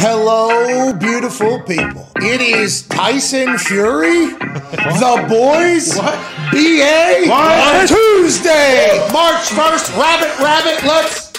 Hello, beautiful people. It is Tyson Fury, the boys, BA, on Tuesday, March 1st. Rabbit, let's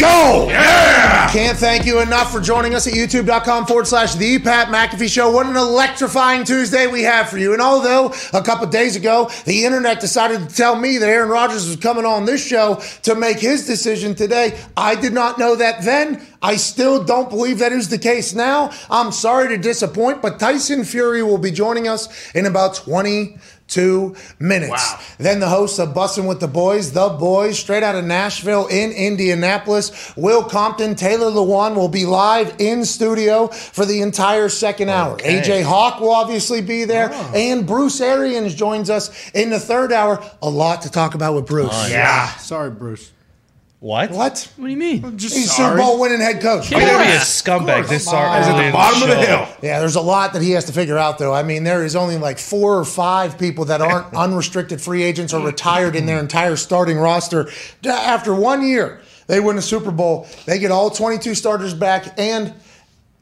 go. Yeah. Can't thank you enough for joining us at youtube.com/The Pat McAfee Show. What an electrifying Tuesday we have for you. And although a couple of days ago, the internet decided to tell me that Aaron Rodgers was coming on this show to make his decision today, I did not know that then. I still don't believe that is the case now. I'm sorry to disappoint, but Tyson Fury will be joining us in about 22 minutes. Wow. Then the host of Bussin' with the Boys, straight out of Nashville in Indianapolis, Will Compton, Taylor Lewan will be live in studio for the entire second hour. AJ Hawk will obviously be there, and Bruce Arians joins us in the third hour. A lot to talk about with Bruce. Sorry, Bruce. What? What do you mean? He's Super Bowl winning head coach. He's going to be a scumbag. This is at the bottom of the hill. Yeah, there's a lot that he has to figure out, though. I mean, there is only like 4 or 5 people that aren't unrestricted free agents or retired in their entire starting roster. After 1 year, they win a Super Bowl. They get all 22 starters back and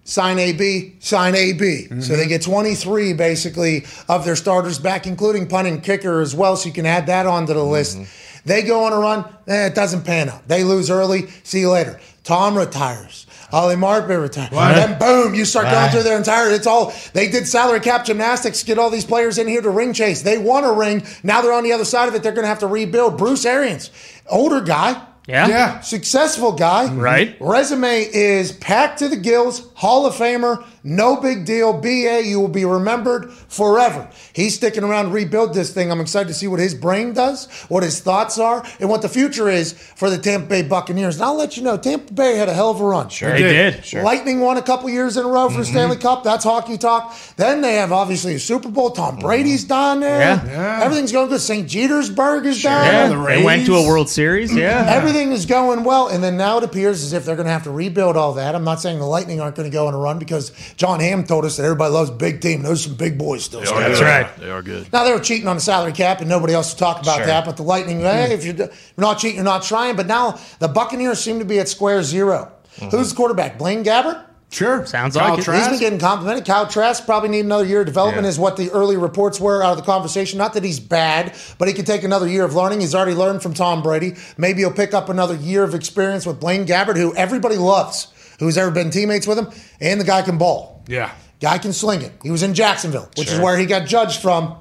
sign AB. Mm-hmm. So they get 23, basically, of their starters back, including punt and kicker as well, so you can add that onto the list. They go on a run. It doesn't pan out. They lose early. See you later. Tom retires. Ollie Marpet retires. Then, boom, you start going through their entire – it's all – they did salary cap gymnastics, get all these players in here to ring chase. They want a ring. Now they're on the other side of it. They're going to have to rebuild. Bruce Arians, older guy. Yeah. Successful guy. Right. Resume is packed to the gills. Hall of Famer. No big deal. BA, you will be remembered forever. He's sticking around to rebuild this thing. I'm excited to see what his brain does, what his thoughts are, and what the future is for the Tampa Bay Buccaneers. And I'll let you know, Tampa Bay had a hell of a run. Sure, they did. Sure. Lightning won a couple years in a row for Stanley Cup. That's hockey talk. Then they have, obviously, a Super Bowl. Tom Brady's down there. Yeah. Everything's going good. St. Petersburg is down there. They went to a World Series. Everything is going well. And then now it appears as if they're going to have to rebuild all that. I'm not saying the Lightning aren't going to go on a run because John Hamm told us that everybody loves big team. Those are some big boys still. That's right. They are good. Now, they were cheating on the salary cap, and nobody else to talk about that. But the Lightning, hey, if you're not cheating, you're not trying. But now the Buccaneers seem to be at square zero. Who's the quarterback? Blaine Gabbert? Sure. Sounds like it. He's been getting complimented. Kyle Trask probably need another year of development is what the early reports were out of the conversation. Not that he's bad, but he could take another year of learning. He's already learned from Tom Brady. Maybe he'll pick up another year of experience with Blaine Gabbert, who everybody loves, who's ever been teammates with him, and the guy can ball. Yeah. Guy can sling it. He was in Jacksonville, which is where he got judged from.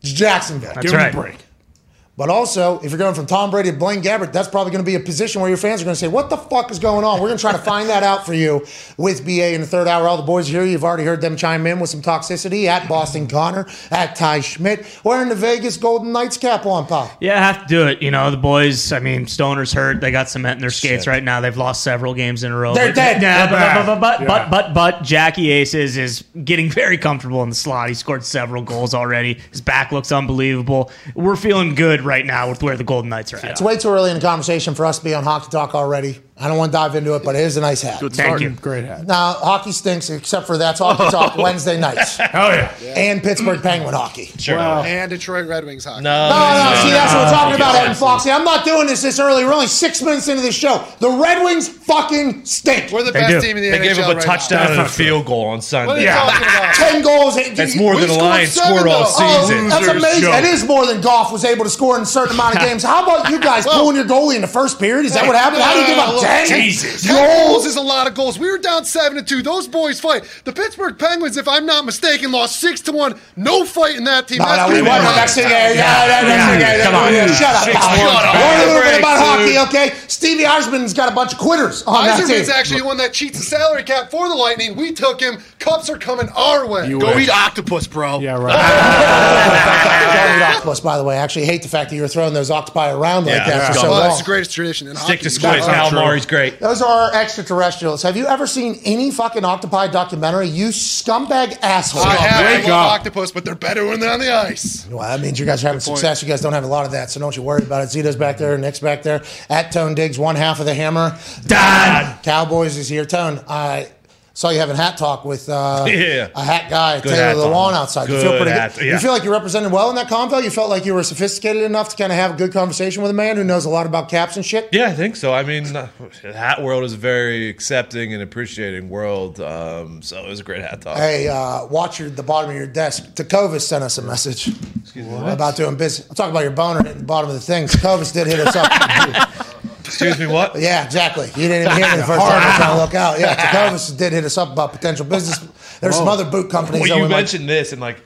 It's Jacksonville. That's Give him a break. But also, if you're going from Tom Brady to Blaine Gabbert, that's probably going to be a position where your fans are going to say, what the fuck is going on? We're going to try to find that out for you with BA in the third hour. All the boys are here. You've already heard them chime in with some toxicity at Boston Connor, at Ty Schmidt, wearing the Vegas Golden Knights cap on, Pop. Yeah, I have to do it. You know, the boys, I mean, Stoner's hurt. They got cement in their skates right now. They've lost several games in a row. They're dead. But Jackie Aces is getting very comfortable in the slot. He scored several goals already. His back looks unbelievable. We're feeling good right now with where the Golden Knights are at. It's way too early in the conversation for us to be on hockey talk already. I don't want to dive into it, but it is a nice hat. Thank you. Great hat. Now, hockey stinks, except for that's hockey talk Wednesday nights. And Pittsburgh Penguin hockey. And Detroit Red Wings hockey. No. See, that's what we're talking about, Ed and Foxy. I'm not doing this early. We're only 6 minutes into this show. The Red Wings fucking stink. We're the best team in the NHL. They gave up a touchdown and a field goal on Sunday. What are you talking about? 10 goals. That's more than the Lions scored all season. That's amazing. That is more than Goff was able to score in a certain amount of games. How about you guys pulling your goalie in the first period? Is that what happened? How do you give up? Jesus. 10 goals is a lot of goals. We were down 7-2. Those boys fight. The Pittsburgh Penguins, if I'm not mistaken, lost 6-1. No fight in that team. Shut up. Learn a little bit about hockey, okay? Stevie Eiserman's got a bunch of quitters on that team. Eiserman's actually the one that cheats the salary cap for the Lightning. We took him. Cups are coming our way. Go eat octopus, bro. Yeah, right. Go eat octopus, by the way. I actually hate the fact that you were throwing those octopi around like that for so long. That's the greatest tradition in hockey. Stick to squids now. He's great. Those are extraterrestrials. Have you ever seen any fucking octopi documentary? You scumbag asshole. I have. I love octopus, but they're better when they're on the ice. Well, that means you guys are having success. You guys don't have a lot of that, so don't you worry about it. Zito's back there. Nick's back there. At Tone Diggs, one half of the hammer. Dad. Cowboys is here. Tone, Saw you having hat talk with a hat guy, Taylor Lewan, outside. You feel pretty good. Yeah. You feel like you represented well in that convo? You felt like you were sophisticated enough to kind of have a good conversation with a man who knows a lot about caps and shit? Yeah, I think so. I mean, the hat world is a very accepting and appreciating world, so it was a great hat talk. Hey, watch the bottom of your desk. Tecovas sent us a message about doing business. I'm talking about your boner at the bottom of the thing. Tecovas did hit us up. Excuse me, what? Yeah, exactly. You didn't even hear me the first time. I'm trying to look out. Yeah, Tecovas did hit us up about potential business. There's some other boot companies. Well, you mentioned this, and like,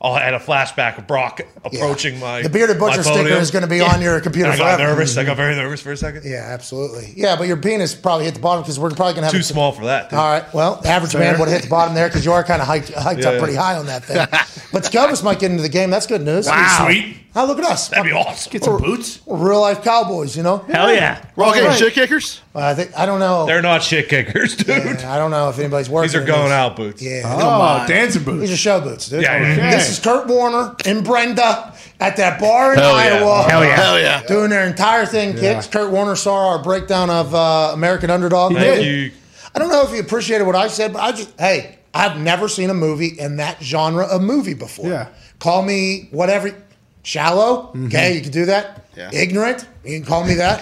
I had a flashback of Brock approaching my. The Bearded Butcher sticker is going to be on your computer. And I got nervous. I got very nervous for a second. Yeah, absolutely. Yeah, but your penis probably hit the bottom because we're probably going to have too small for that. Dude. All right. Well, the average man would hit the bottom there because you are kind of hiked up pretty high on that thing. But Tecovas might get into the game. That's good news. Wow. Sweet. Oh, look at us. That'd be awesome. Get some boots. We're real-life cowboys, you know? Hell yeah. We're all getting shit kickers? I don't know. They're not shit kickers, dude. Yeah, I don't know if anybody's working. These are going-out boots. Yeah. Oh, dancing boots. These are show boots, dude. Yeah, okay. This is Kurt Warner and Brenda at that bar in Iowa. Hell yeah. Hell yeah. Doing their entire thing, kids. Kurt Warner saw our breakdown of American Underdog. Thank you. I don't know if you appreciated what I said, but I just, hey, I've never seen a movie in that genre of movie before. Yeah. Call me whatever. Shallow, okay, you can do that. Yeah. Ignorant, you can call me that.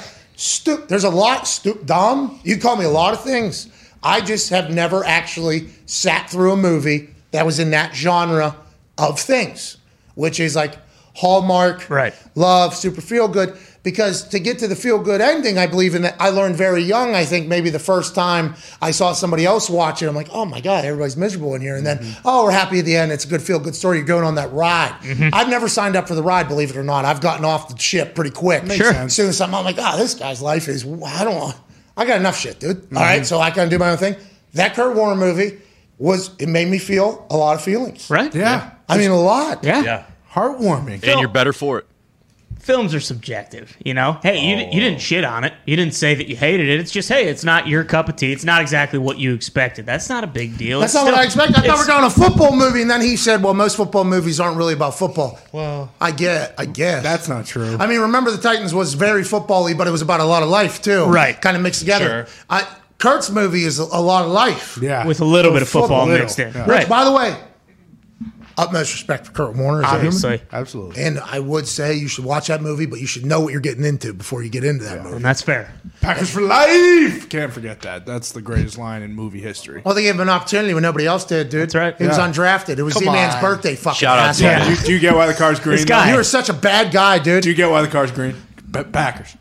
There's a lot. Dumb, you can call me a lot of things. I just have never actually sat through a movie that was in that genre of things, which is like Hallmark, love, super feel good. Because to get to the feel good ending, I believe in that. I learned very young, I think maybe the first time I saw somebody else watch it, I'm like, oh my God, everybody's miserable in here. And then, oh, we're happy at the end. It's a good feel good story. You're going on that ride. I've never signed up for the ride, believe it or not. I've gotten off the ship pretty quick. As soon as I'm like, oh, this guy's life is, I got enough shit, dude. All right, so I can do my own thing. That Kurt Warner movie it made me feel a lot of feelings. Right? Yeah. I mean, a lot. Yeah. Heartwarming. And you're better for it. Films are subjective, you know? Hey, you didn't shit on it. You didn't say that you hated it. It's just, hey, it's not your cup of tea. It's not exactly what you expected. That's not a big deal. That's not what I expected. I thought we were going to a football movie, and then he said, well, most football movies aren't really about football. Well, I guess. That's not true. I mean, remember the Titans was very football-y, but it was about a lot of life, too. Right. Kind of mixed together. Sure. Kurt's movie is a lot of life. Yeah. With a little bit of football mixed in. Yeah. Right. Which, by the way, utmost respect for Kurt Warner. Obviously. Absolutely. And I would say you should watch that movie, but you should know what you're getting into before you get into that movie. And that's fair. Packers for life! Can't forget that. That's the greatest line in movie history. Well, they gave him an opportunity when nobody else did, dude. That's right. He was undrafted. It was Z-Man's birthday, fucking asshole. Yeah. Do you get why the car's green? You were such a bad guy, dude. Do you get why the car's green? Packers.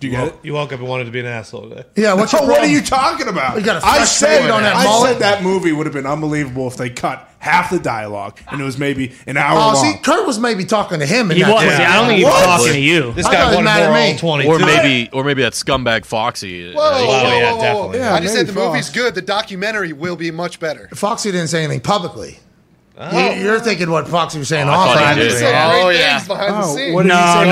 Do you get it? You woke up and wanted to be an asshole today. Yeah, what are you talking about? I said that movie would have been unbelievable if they cut half the dialogue and it was maybe an hour long. See, Kurt was maybe talking to him. I don't think he was talking to you. This guy wanted more on 22. Or maybe that scumbag Foxy. Whoa, definitely. Yeah, I just said the movie's good. The documentary will be much better. Foxy didn't say anything publicly. Oh. You're thinking what Foxy was saying off. He said great things behind the scenes. What did he say?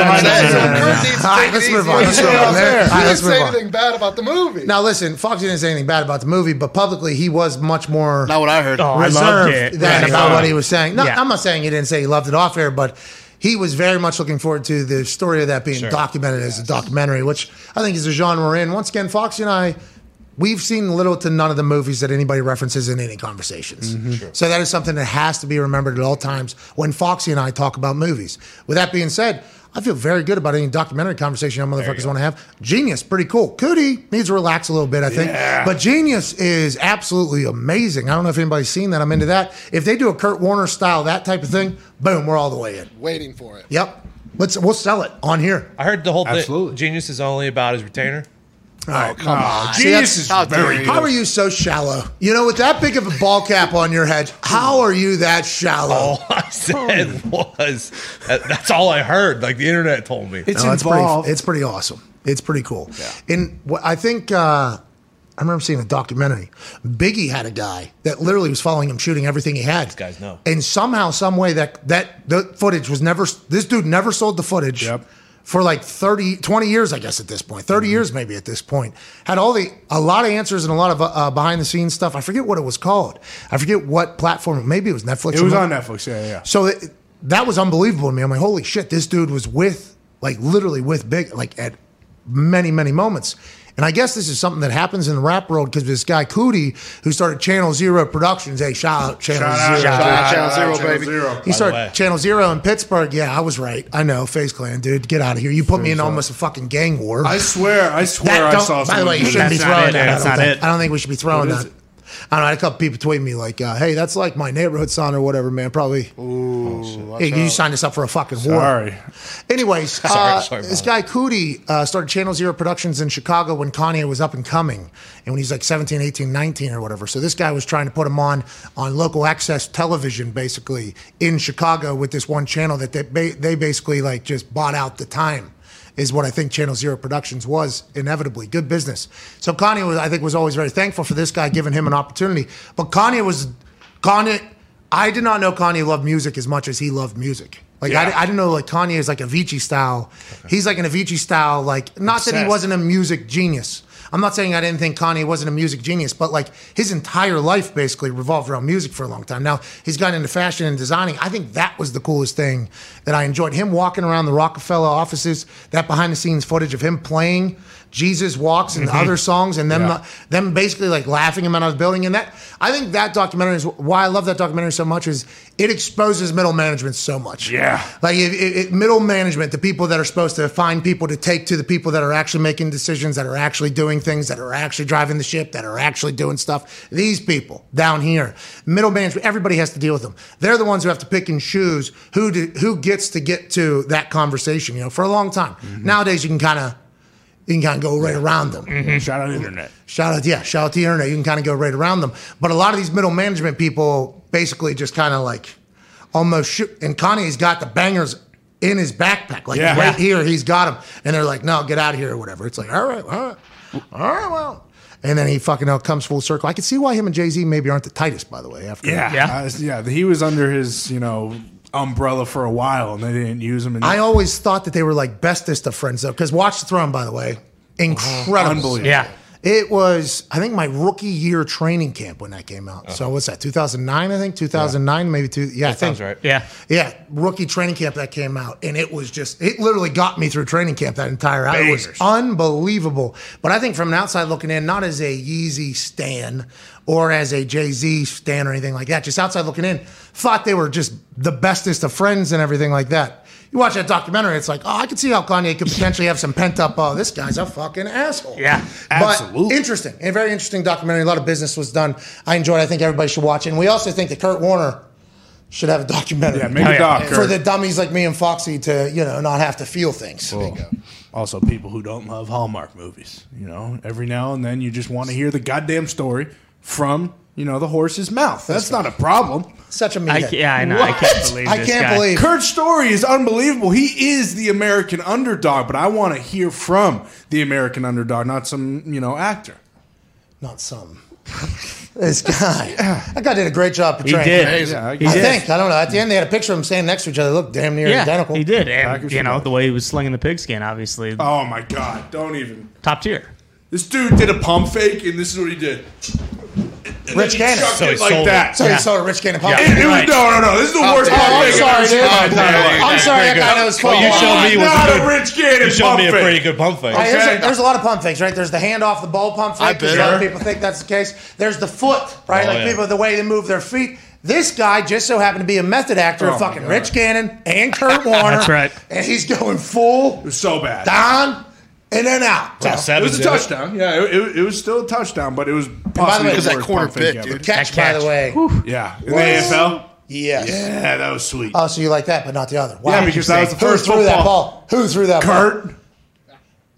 He didn't say anything bad about the movie. Now listen, Foxy didn't say anything bad about the movie, but publicly he was much more reserved about what he was saying. No, I'm not saying he didn't say he loved it off air, but he was very much looking forward to the story of that being documented as a documentary, which I think is a genre we're in. Once again, Foxy and I, we've seen little to none of the movies that anybody references in any conversations. So that is something that has to be remembered at all times when Foxy and I talk about movies. With that being said, I feel very good about any documentary conversation y'all motherfuckers want to have. Genius, pretty cool. Cootie needs to relax a little bit, I think. Yeah. But Genius is absolutely amazing. I don't know if anybody's seen that. I'm into that. If they do a Kurt Warner style, that type of thing, boom, we're all the way in. Waiting for it. Yep. We'll sell it on here. I heard the whole thing. Genius is only about his retainer. Oh, come on. Genius is very good. How are you so shallow? You know, with that big of a ball cap on your head, how are you that shallow? All I said was, that's all I heard. Like, the internet told me. It's pretty awesome. It's pretty cool. Yeah. And I think, I remember seeing a documentary. Biggie had a guy that literally was following him, shooting everything he had. These guys know. And somehow, some way, the footage was never, this dude never sold the footage. Yep. For like 20 years, I guess, at this point. 30 years maybe at this point. Had a lot of answers and a lot of behind-the-scenes stuff. I forget what it was called. I forget what platform. Maybe it was Netflix. It was on Netflix, yeah. So that was unbelievable to me. I'm like, holy shit, this dude was literally with Big, like, at many, many moments. And I guess this is something that happens in the rap world because this guy Cootie, who started Channel Zero Productions, hey, shout out Channel Zero. Shout out Channel Zero, baby. He started Channel Zero in Pittsburgh. Yeah, I was right. I know, FaZe Clan, dude. Get out of here. You put me in almost a fucking gang war. I swear I saw something. By the way, you shouldn't be throwing that. That's not it. I don't think we should be throwing that. I don't know, I had a couple people tweeting me like, hey, that's like my neighborhood son or whatever, man. Probably. Ooh, hey, you signed us up for a fucking war. Sorry. Anyways, sorry, this guy Cootie started Channel Zero Productions in Chicago when Kanye was up and coming. And when he's like 17, 18, 19 or whatever. So this guy was trying to put him on local access television, basically, in Chicago with this one channel that they basically like just bought out the time. Is what I think Channel Zero Productions was, inevitably. Good business. So Kanye, was always very thankful for this guy giving him an opportunity. But I did not know Kanye loved music as much as he loved music. Like, yeah. I didn't know, like, Kanye is like Avicii style. Okay. He's like an Avicii style, like, not obsessed. That he wasn't a music genius. I'm not saying I didn't think Kanye wasn't a music genius, but, like, his entire life basically revolved around music for a long time. Now, he's gotten into fashion and designing. I think that was the coolest thing that I enjoyed. Him walking around the Rockefeller offices, that behind-the-scenes footage of him playing Jesus Walks and other songs and them basically, like, laughing him out of the building. And that, I think that documentary is why I love that documentary so much is it exposes middle management so much. Yeah. Like, middle management, the people that are supposed to find people to take to the people that are actually making decisions, that are actually doing things, that are actually driving the ship, that are actually doing stuff. These people down here, middle management, everybody has to deal with them. They're the ones who have to pick and choose who gets to get to that conversation, you know, for a long time. Mm-hmm. Nowadays, you can kind of go right around them. Mm-hmm. Shout out internet. Shout out the internet. You can kind of go right around them. But a lot of these middle management people basically just kind of like almost shoot. And Kanye's got the bangers in his backpack. Like right here, he's got them. And they're like, no, get out of here or whatever. It's like, all right. All right, well. And then he fucking comes full circle. I can see why him and Jay-Z maybe aren't the tightest, by the way. After that. He was under his, umbrella for a while, and they didn't use him. I always thought that they were like bestest of friends, though, because Watch the Throne, by the way, incredible. Unbelievable. Yeah. It was, I think, my rookie year training camp when that came out. Uh-huh. So what's that, 2009, I think? 2009, maybe two. Yeah, that sounds right. Yeah. Yeah, rookie training camp that came out. And it was just, it literally got me through training camp that entire hour. It was unbelievable. But I think from an outside looking in, not as a Yeezy stan or as a Jay-Z stan or anything like that, just outside looking in, thought they were just the bestest of friends and everything like that. You watch that documentary, it's like, oh, I can see how Kanye could potentially have some pent-up, oh, this guy's a fucking asshole. Yeah, absolutely. But interesting. A very interesting documentary. A lot of business was done. I enjoyed it. I think everybody should watch it. And we also think that Kurt Warner should have a documentary. Yeah, maybe for the dummies like me and Foxy to, not have to feel things. Cool. There you go. Also, people who don't love Hallmark movies. Every now and then you just want to hear the goddamn story from... the horse's mouth. That's not a problem. Such a meathead. Yeah, I know. What? I can't believe this guy. Kurt's story is unbelievable. He is the American underdog, but I want to hear from the American underdog, not some, actor. Not some. This guy. That guy did a great job portraying him. He did. I think. I don't know. At the end, they had a picture of him standing next to each other. They looked damn near identical. He did. And, the way he was slinging the pigskin, obviously. Oh, my God. Don't even. Top tier. This dude did a pump fake, and this is what he did. Rich Gannon. He sold a Rich Gannon pump. Yeah. No. This is the worst pump fake. I'm sorry, dude. I'm sorry. I got his fault. You showed me not a Rich Gannon pump fake. You showed me a pretty good pump fake. Okay. There's a lot of pump fakes, right? There's the hand off the ball pump fake. A lot of people think that's the case. There's the foot, right? People, the way they move their feet. This guy just so happened to be a method actor of fucking Rich Gannon and Kurt Warner. That's right. And he's going full. It was so bad. Don. In and out. It was a touchdown. Yeah, it was still a touchdown, but it was possibly that corner pick, dude. Catch, by the way. Whew. Yeah. In the AFL? Yes. Yeah, that was sweet. Oh, so you like that, but not the other. Wow. Yeah, because that was the first football. Who threw that ball? Kurt.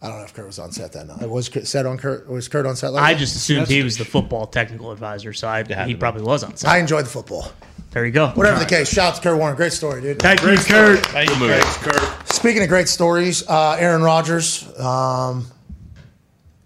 I don't know if Kurt was on set that night. Was Kurt on set? I just assumed he was the football technical advisor, so he probably was on set. I enjoyed the football. There you go. Whatever the case, shout out to Kurt Warner. Great story, dude. Thank you, Kurt. Thank you, Kurt. Speaking of great stories, Aaron Rodgers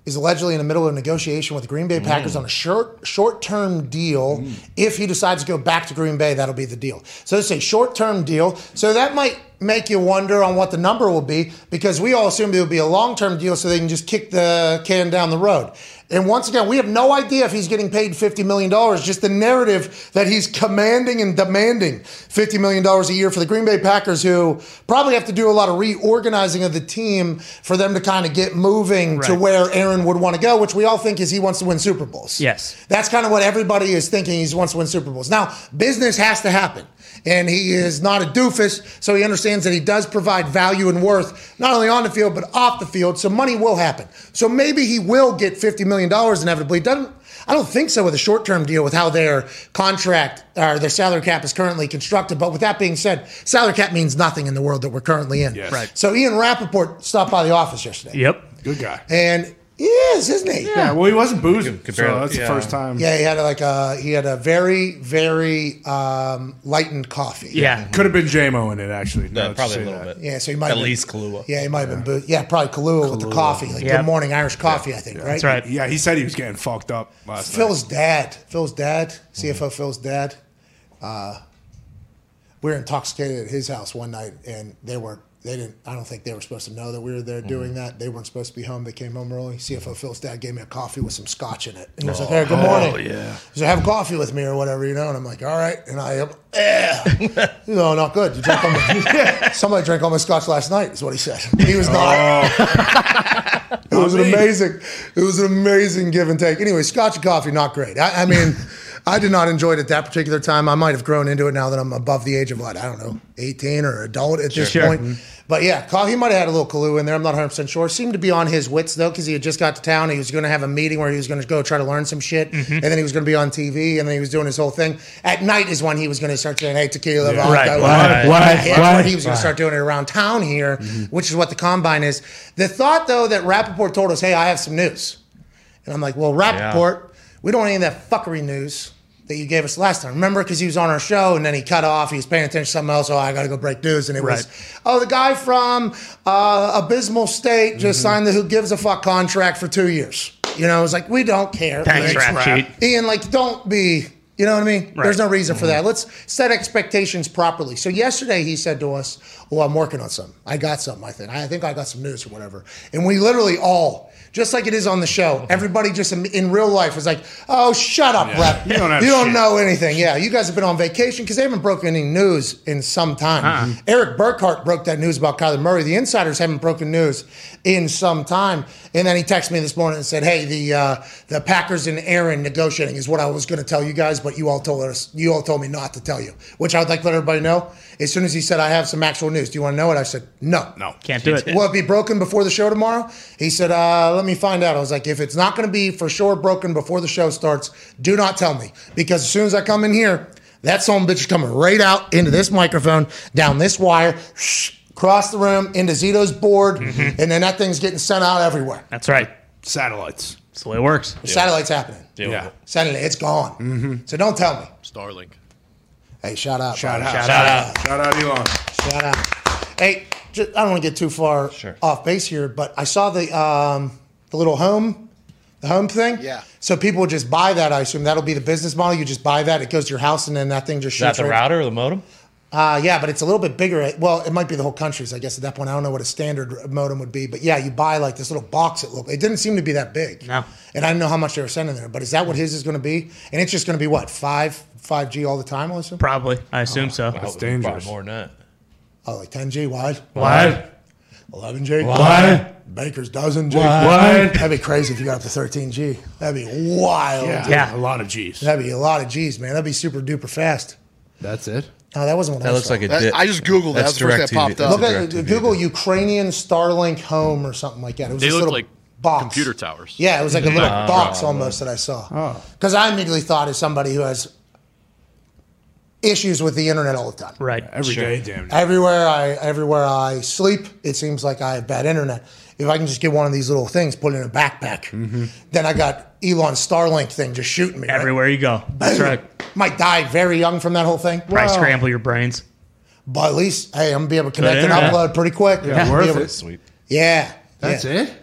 is allegedly in the middle of a negotiation with the Green Bay Packers on a short-term deal. If he decides to go back to Green Bay, that'll be the deal. So it's a short-term deal. So that might make you wonder on what the number will be, because we all assumed it would be a long-term deal so they can just kick the can down the road. And once again, we have no idea if he's getting paid $50 million, just the narrative that he's commanding and demanding $50 million a year for the Green Bay Packers, who probably have to do a lot of reorganizing of the team for them to kind of get moving right to where Aaron would want to go, which we all think is he wants to win Super Bowls. Yes. That's kind of what everybody is thinking. He wants to win Super Bowls. Now, business has to happen. And he is not a doofus, so he understands that he does provide value and worth, not only on the field, but off the field, so money will happen. So maybe he will get $50 million inevitably. I don't think so with a short-term deal with how their contract or their salary cap is currently constructed. But with that being said, salary cap means nothing in the world that we're currently in. Yes. Right. So Ian Rappaport stopped by the office yesterday. Yep. Good guy. And he is, isn't he? Yeah, well, he wasn't boozing. So that's the first time. Yeah, he had a very, very lightened coffee. Yeah. Mm-hmm. Could have been JMO in it, actually. No, probably a little bit. Yeah, so he might have been. At least Kahlua. Yeah, he might have been boozing. Yeah, probably Kahlua with the coffee. Like Good Morning Irish Coffee, I think, right? That's right. Yeah, he said he was getting fucked up last night. Phil's dad, CFO Phil's dad. We were intoxicated at his house one night, and I don't think they were supposed to know that we were there doing that. They weren't supposed to be home. They came home early. CFO Phil's dad gave me a coffee with some scotch in it. And he was like, hey, good morning. Oh, yeah. He was like, have coffee with me or whatever, you know? And I'm like, all right. And no, not good. You drank all my, somebody drank all my scotch last night is what he said. He was not. It was an amazing give and take. Anyway, scotch and coffee, not great. I mean, I did not enjoy it at that particular time. I might have grown into it now that I'm above the age of, 18 or adult at this point. Mm-hmm. But yeah, he might have had a little Kahlua in there. I'm not 100% sure. Seemed to be on his wits, though, because he had just got to town. He was going to have a meeting where he was going to go try to learn some shit. Mm-hmm. And then he was going to be on TV. And then he was doing his whole thing. At night is when he was going to start saying, hey, tequila. Yeah. Right. Why? He was going to start doing it around town here, which is what the combine is. The thought, though, that Rappaport told us, hey, I have some news. And I'm like, well, Rappaport... we don't want any of that fuckery news that you gave us last time. Remember, because he was on our show, and then he cut off. He was paying attention to something else. Oh, I got to go break news. And it was, the guy from Abysmal State just signed the Who Gives a Fuck contract for 2 years. You know, it was like, we don't care. Thanks, Ian, don't be, you know what I mean? Right. There's no reason for that. Let's set expectations properly. So yesterday he said to us, oh, I'm working on something. I got something, I think. I think I got some news or whatever. And we literally all... just like it is on the show. Everybody just in real life is like, oh, shut up, Rep. You don't know anything. Yeah, you guys have been on vacation because they haven't broken any news in some time. Eric Burkhart broke that news about Kyler Murray. The insiders haven't broken news in some time. And then he texted me this morning and said, hey, the Packers and Aaron negotiating is what I was going to tell you guys, but you all told me not to tell you, which I would like to let everybody know. As soon as he said, I have some actual news. Do you want to know it? I said, no. No, can't do it. Will it be broken before the show tomorrow? He said, let me find out. I was like, if it's not going to be for sure broken before the show starts, do not tell me. Because as soon as I come in here, that son of a bitch is coming right out into this microphone, down this wire, across the room, into Zito's board, and then that thing's getting sent out everywhere. That's right. Satellites. That's the way it works. Yeah. Satellites happening. Yeah. Suddenly, it's gone. So don't tell me. Starlink. Hey, shout out, Elon. Hey, I don't want to get too far off base here, but I saw the little home thing. Yeah. So people would just buy that. I assume that'll be the business model. You just buy that. It goes to your house, and then that thing just shoots. Is that the router or the modem? Yeah, but it's a little bit bigger. Well, it might be the whole country's, I guess, at that point. I don't know what a standard modem would be. But, yeah, you buy, this little box. It didn't seem to be that big. No. And I don't know how much they were sending there. But is that what his is going to be? And it's just going to be, 5G all the time, I assume? Probably. I assume so. Wow, it's dangerous. More than that. 10G wide? Wide. 11G? Wide. Baker's dozen G. Wide. That'd be crazy if you got up to 13G. That'd be wild. Yeah, a lot of Gs. That'd be a lot of Gs, man. That'd be super duper fast. That's it? No, that wasn't what I saw. That looks like a dip. I just Googled that. That's the first that popped up. Look at Google Ukrainian Starlink Home or something like that. It was they look like box. Computer towers. Yeah, it was like a little box almost that I saw. Because I immediately thought of somebody who has issues with the internet all the time. Right. Every day, damn near. Everywhere I sleep, it seems like I have bad internet. If I can just get one of these little things, put it in a backpack, then I got Elon's Starlink thing just shooting me. Everywhere you go. That's right. Might die very young from that whole thing. Probably scramble your brains. But at least, hey, I'm going to be able to connect and upload pretty quick. Yeah, worth it. Sweet. Yeah. That's it?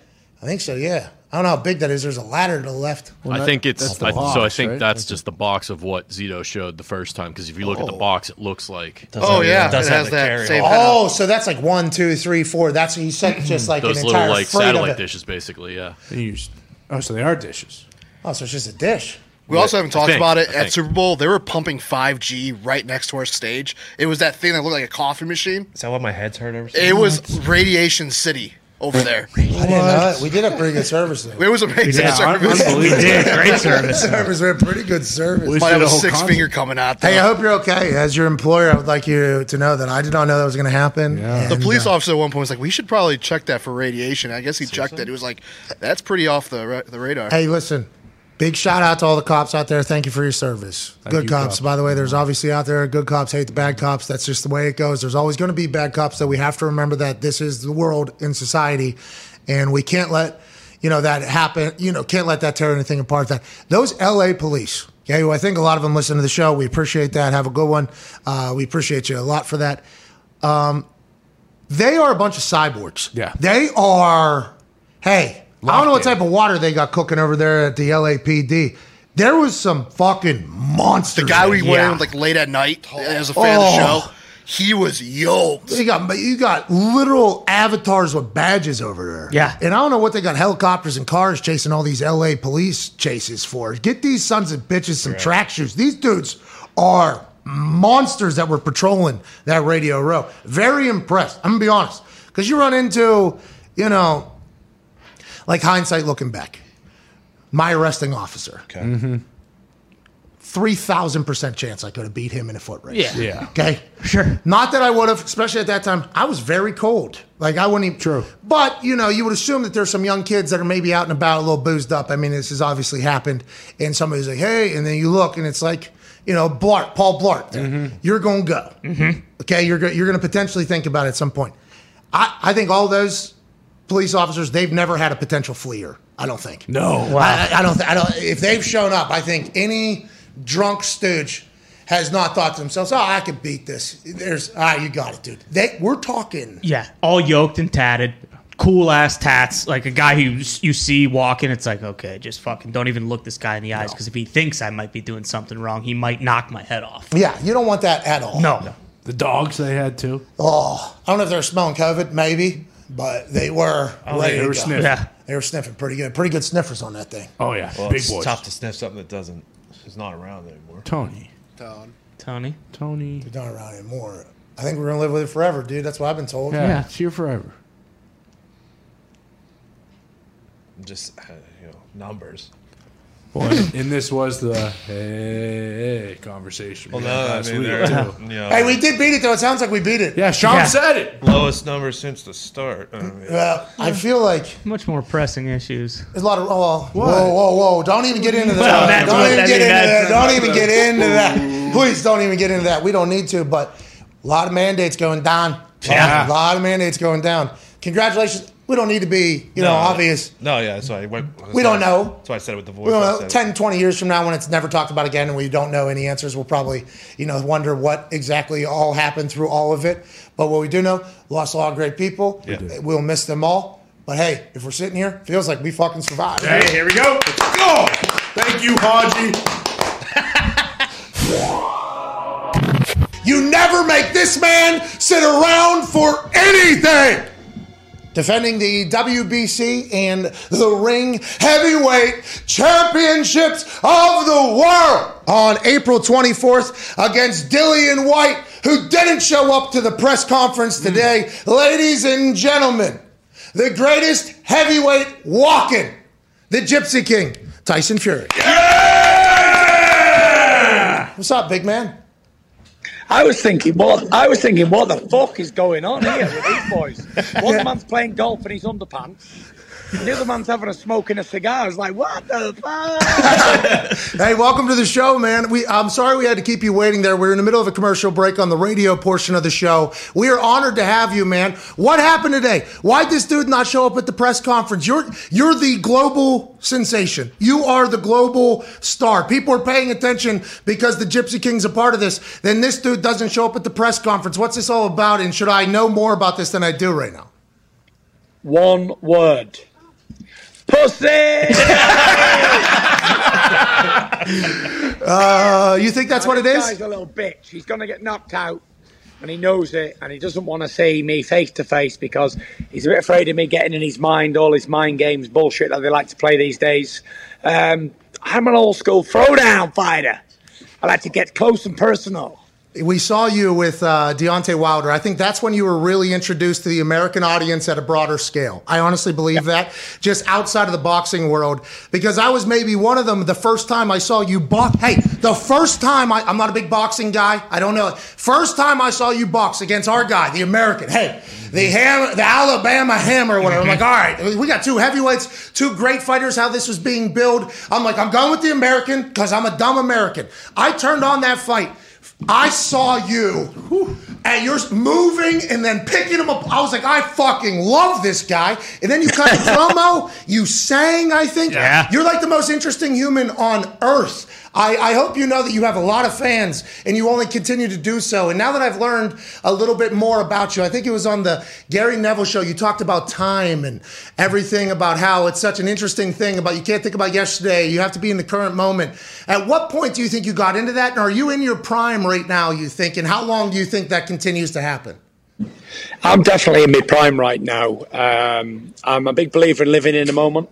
I think so, yeah. I don't know how big that is. There's a ladder to the left. Well, I think that's the box, right? That's just the box of what Zito showed the first time. Because if you look at the box, it looks like. It has that. Oh, so that's like 1, 2, 3, 4. That's what you said. Just like those an little like satellite dishes, basically. Yeah. Oh, so they are dishes. Oh, so it's just a dish. We also haven't talked about it. At Super Bowl, they were pumping 5G right next to our stage. It was that thing that looked like a coffee machine. Is that what my head's hurt over? It was Radiation City over there. I didn't know it. We did a pretty good service, though. It was amazing service. We did. Great service. We had pretty good service. We had a six-finger coming out there. Hey, I hope you're okay. As your employer, I would like you to know that I did not know that was going to happen. Yeah. The police officer at one point was like, we should probably check that for radiation. I guess he checked it. He was like, that's pretty off the radar. Hey, listen. Big shout out to all the cops out there. Thank you for your service. Good cops, by the way. There's obviously out there good cops hate the bad cops. That's just the way it goes. There's always going to be bad cops, so we have to remember that this is the world in society, and we can't let that happen. Can't let that tear anything apart. That those LA police. Okay, well, I think a lot of them listen to the show. We appreciate that. Have a good one. We appreciate you a lot for that. They are a bunch of cyborgs. Yeah, they are. Hey. I don't know what type of water they got cooking over there at the LAPD. There was some fucking monsters. The guy we went in with like late at night as a fan of the show, he was yoked. You got literal avatars with badges over there. Yeah. And I don't know what they got helicopters and cars chasing all these LA police chases for. Get these sons of bitches some track shoes. These dudes are monsters that were patrolling that Radio Row. Very impressed. I'm going to be honest. Because you run into, like hindsight looking back, my arresting officer, 3,000% chance I could have beat him in a foot race. Yeah. Okay? Sure. Not that I would have, especially at that time. I was very cold. Like, I wouldn't even. True. But, you would assume that there's some young kids that are maybe out and about, a little boozed up. I mean, this has obviously happened. And somebody's like, hey, and then you look, and it's like, Blart, Paul Blart. You're going to go. Okay? You're going to potentially think about it at some point. I think all those police officers, they've never had a potential fleer. I don't think. No. Wow. I don't. If they've shown up, I think any drunk stooge has not thought to themselves, I could beat this. You got it, dude. We're talking. Yeah. All yoked and tatted. Cool ass tats, like a guy who you see walking. It's like, okay, just fucking don't even look this guy in the eyes, because if he thinks I might be doing something wrong, he might knock my head off. Yeah, you don't want that at all. No. The dogs they had too. Oh, I don't know if they're smelling COVID, maybe. But they were sniffing. Yeah. They were sniffing pretty good. Pretty good sniffers on that thing. Oh, yeah. Well, big boys. It's tough to sniff something that is not around anymore. Tony. They're not around anymore. I think we're going to live with it forever, dude. That's what I've been told. Yeah. It's here forever. Just, numbers. Boy, and this was the hey conversation. Well, hey, we did beat it, though. It sounds like we beat it. Yeah, Sean said it. Lowest number since the start. I feel like much more pressing issues. There's a lot of whoa! Don't even get into that. Don't even get into that. Please don't even get into that. We don't need to. But a lot of mandates going down. Yeah, a lot of mandates going down. Congratulations. We don't need to be, obvious. No, yeah. That's why we don't know. That's why I said it with the voice. We don't know. 10, 20 years from now, when it's never talked about again and we don't know any answers, we'll probably, wonder what exactly all happened through all of it. But what we do know, lost a lot of great people. Yeah. We'll miss them all. But, hey, if we're sitting here, feels like we fucking survived. Hey, here we go. Let's go. Thank you, Haji. You never make this man sit around for anything. Defending the WBC and the Ring Heavyweight Championships of the World on April 24th against Dillian White, who didn't show up to the press conference today. Ladies and gentlemen, the greatest heavyweight walking, the Gypsy King, Tyson Fury. Yeah! What's up, big man? I was thinking, what the fuck is going on here with these boys? One man's playing golf in his underpants, and the other man's having a smoke and a cigar. It's like, what the fuck? Hey, welcome to the show, man. I'm sorry we had to keep you waiting there. We're in the middle of a commercial break on the radio portion of the show. We are honored to have you, man. What happened today? Why'd this dude not show up at the press conference? You're the global sensation. You are the global star. People are paying attention because the Gypsy King's a part of this. Then this dude doesn't show up at the press conference. What's this all about, and should I know more about this than I do right now? One word. pussy. You think that's what it is? This guy's a little bitch. He's going to get knocked out, and he knows it, and he doesn't want to see me face to face because he's a bit afraid of me getting in his mind, all his mind games bullshit that they like to play these days. I'm an old school throwdown fighter. I like to get close and personal. We saw you with Deontay Wilder. I think that's when you were really introduced to the American audience at a broader scale. I honestly believe that, just outside of the boxing world, because I was maybe one of them the first time I saw you box. Hey, the first time, I'm not a big boxing guy. I don't know it. First time I saw you box against our guy, the American. Hey, the Alabama Hammer or whatever. I'm like, all right, we got two heavyweights, two great fighters, how this was being billed. I'm like, I'm going with the American because I'm a dumb American. I turned on that fight. I saw you, and you're moving and then picking him up. I was like, I fucking love this guy. And then you cut the promo. You sang, I think. Yeah. You're like the most interesting human on earth. I hope you know that you have a lot of fans, and you only continue to do so. And now that I've learned a little bit more about you, I think it was on the Gary Neville show, you talked about time and everything, about how it's such an interesting thing, about you can't think about yesterday, you have to be in the current moment. At what point do you think you got into that, and are you in your prime right now, you think, and how long do you think that continues to happen? I'm definitely in my prime right now. I'm a big believer in living in the moment.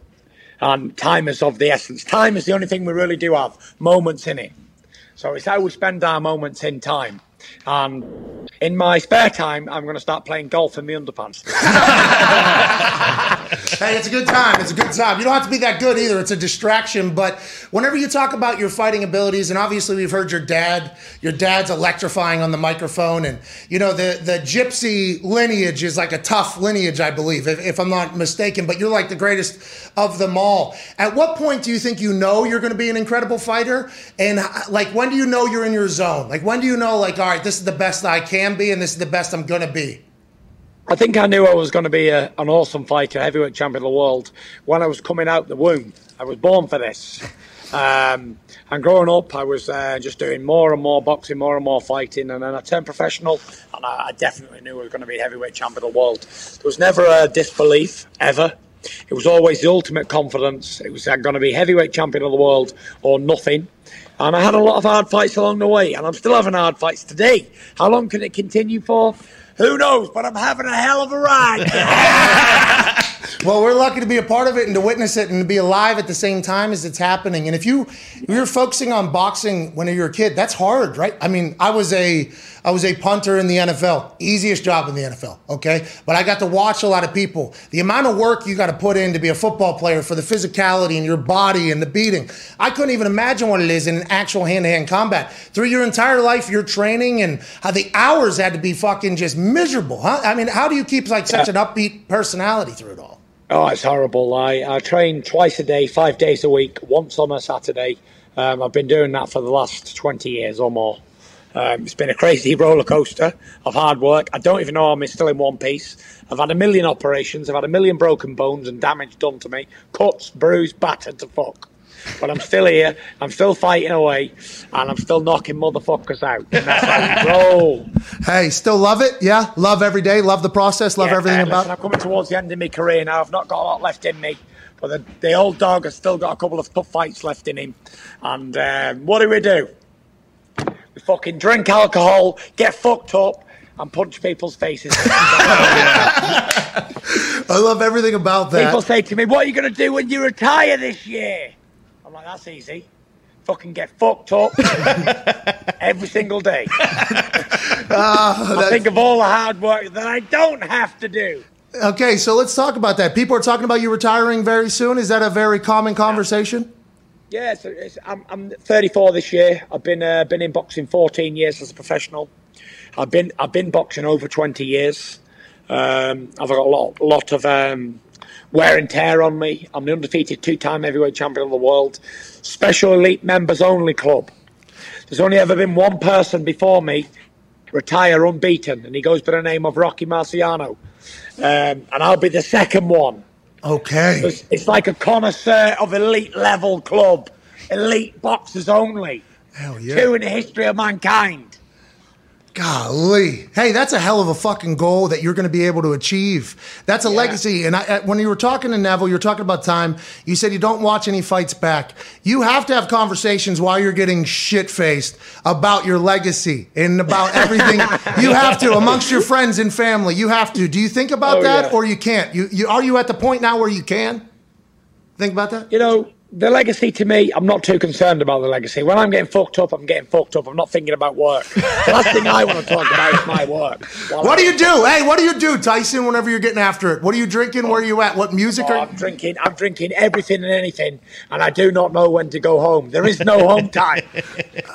And time is of the essence. Time is the only thing we really do have, moments in it. So it's how we spend our moments in time. And in my spare time, I'm going to start playing golf in my underpants. Hey, it's a good time. It's a good time. You don't have to be that good either. It's a distraction. But whenever you talk about your fighting abilities, and obviously we've heard your dad, your dad's electrifying on the microphone. And, you know, the gypsy lineage is like a tough lineage, I believe, if I'm not mistaken. But you're like the greatest of them all. At what point do you think you know you're going to be an incredible fighter? And, like, when do you know you're in your zone? Like, when do you know, like, all right, this is the best I can be and this is the best I'm going to be? I think I knew I was going to be an awesome fighter, heavyweight champion of the world, when I was coming out the womb. I was born for this. And growing up, I was just doing more and more boxing, more and more fighting, and then I turned professional, and I definitely knew I was going to be heavyweight champion of the world. There was never a disbelief, ever. It was always the ultimate confidence. It was going to be heavyweight champion of the world or nothing. And I had a lot of hard fights along the way, and I'm still having hard fights today. How long can it continue for? Who knows? But I'm having a hell of a ride. Well, we're lucky to be a part of it and to witness it and to be alive at the same time as it's happening. And if you're focusing on boxing when you're a kid, that's hard, right? I mean, I was a punter in the NFL, easiest job in the NFL, okay? But I got to watch a lot of people. The amount of work you got to put in to be a football player for the physicality and your body and the beating, I couldn't even imagine what it is in an actual hand-to-hand combat. Through your entire life, your training and how the hours had to be fucking just miserable, huh? I mean, how do you keep like such an upbeat personality through it all? Oh, it's horrible. I train twice a day, 5 days a week, once on a Saturday. I've been doing that for the last 20 years or more. It's been a crazy roller coaster of hard work. I don't even know I'm still in one piece. I've had a million operations. I've had a million broken bones and damage done to me. Cuts, bruised, battered to fuck. But I'm still here. I'm still fighting away. And I'm still knocking motherfuckers out. And that's how we roll. Hey, still love it? Yeah? Love every day? Love the process? Love everything about it? I'm coming towards the end of my career now. I've not got a lot left in me. But the old dog has still got a couple of tough fights left in him. And what do? We fucking drink alcohol, get fucked up, and punch people's faces. I love everything about that. People say to me, what are you going to do when you retire this year? I'm like, that's easy. Fucking get fucked up every single day. I think of all the hard work that I don't have to do. Okay, so let's talk about that. People are talking about you retiring very soon. Is that a very common conversation? Yeah, I'm 34 this year. I've been in boxing 14 years as a professional. I've been boxing over 20 years. I've got a lot of wear and tear on me. I'm the undefeated two-time heavyweight champion of the world. Special elite members only club. There's only ever been one person before me retire unbeaten, and he goes by the name of Rocky Marciano. And I'll be the second one. Okay. It's like a connoisseur of elite level club. Elite boxers only. Hell yeah. Two in the history of mankind. Golly. Hey, that's a hell of a fucking goal that you're going to be able to achieve. That's a legacy. And when you were talking to Neville, you were talking about time. You said you don't watch any fights back. You have to have conversations while you're getting shit-faced about your legacy and about everything. You have to, amongst your friends and family. You have to. Do you think about that or you can't? Are you at the point now where you can think about that? You know, the legacy to me, I'm not too concerned about the legacy. When I'm getting fucked up, I'm getting fucked up. I'm not thinking about work. The last thing I want to talk about is my work. What do you do? Hey, what do you do, Tyson, whenever you're getting after it? What are you drinking? Where are you at? What music are you... I'm drinking everything and anything, and I do not know when to go home. There is no home time,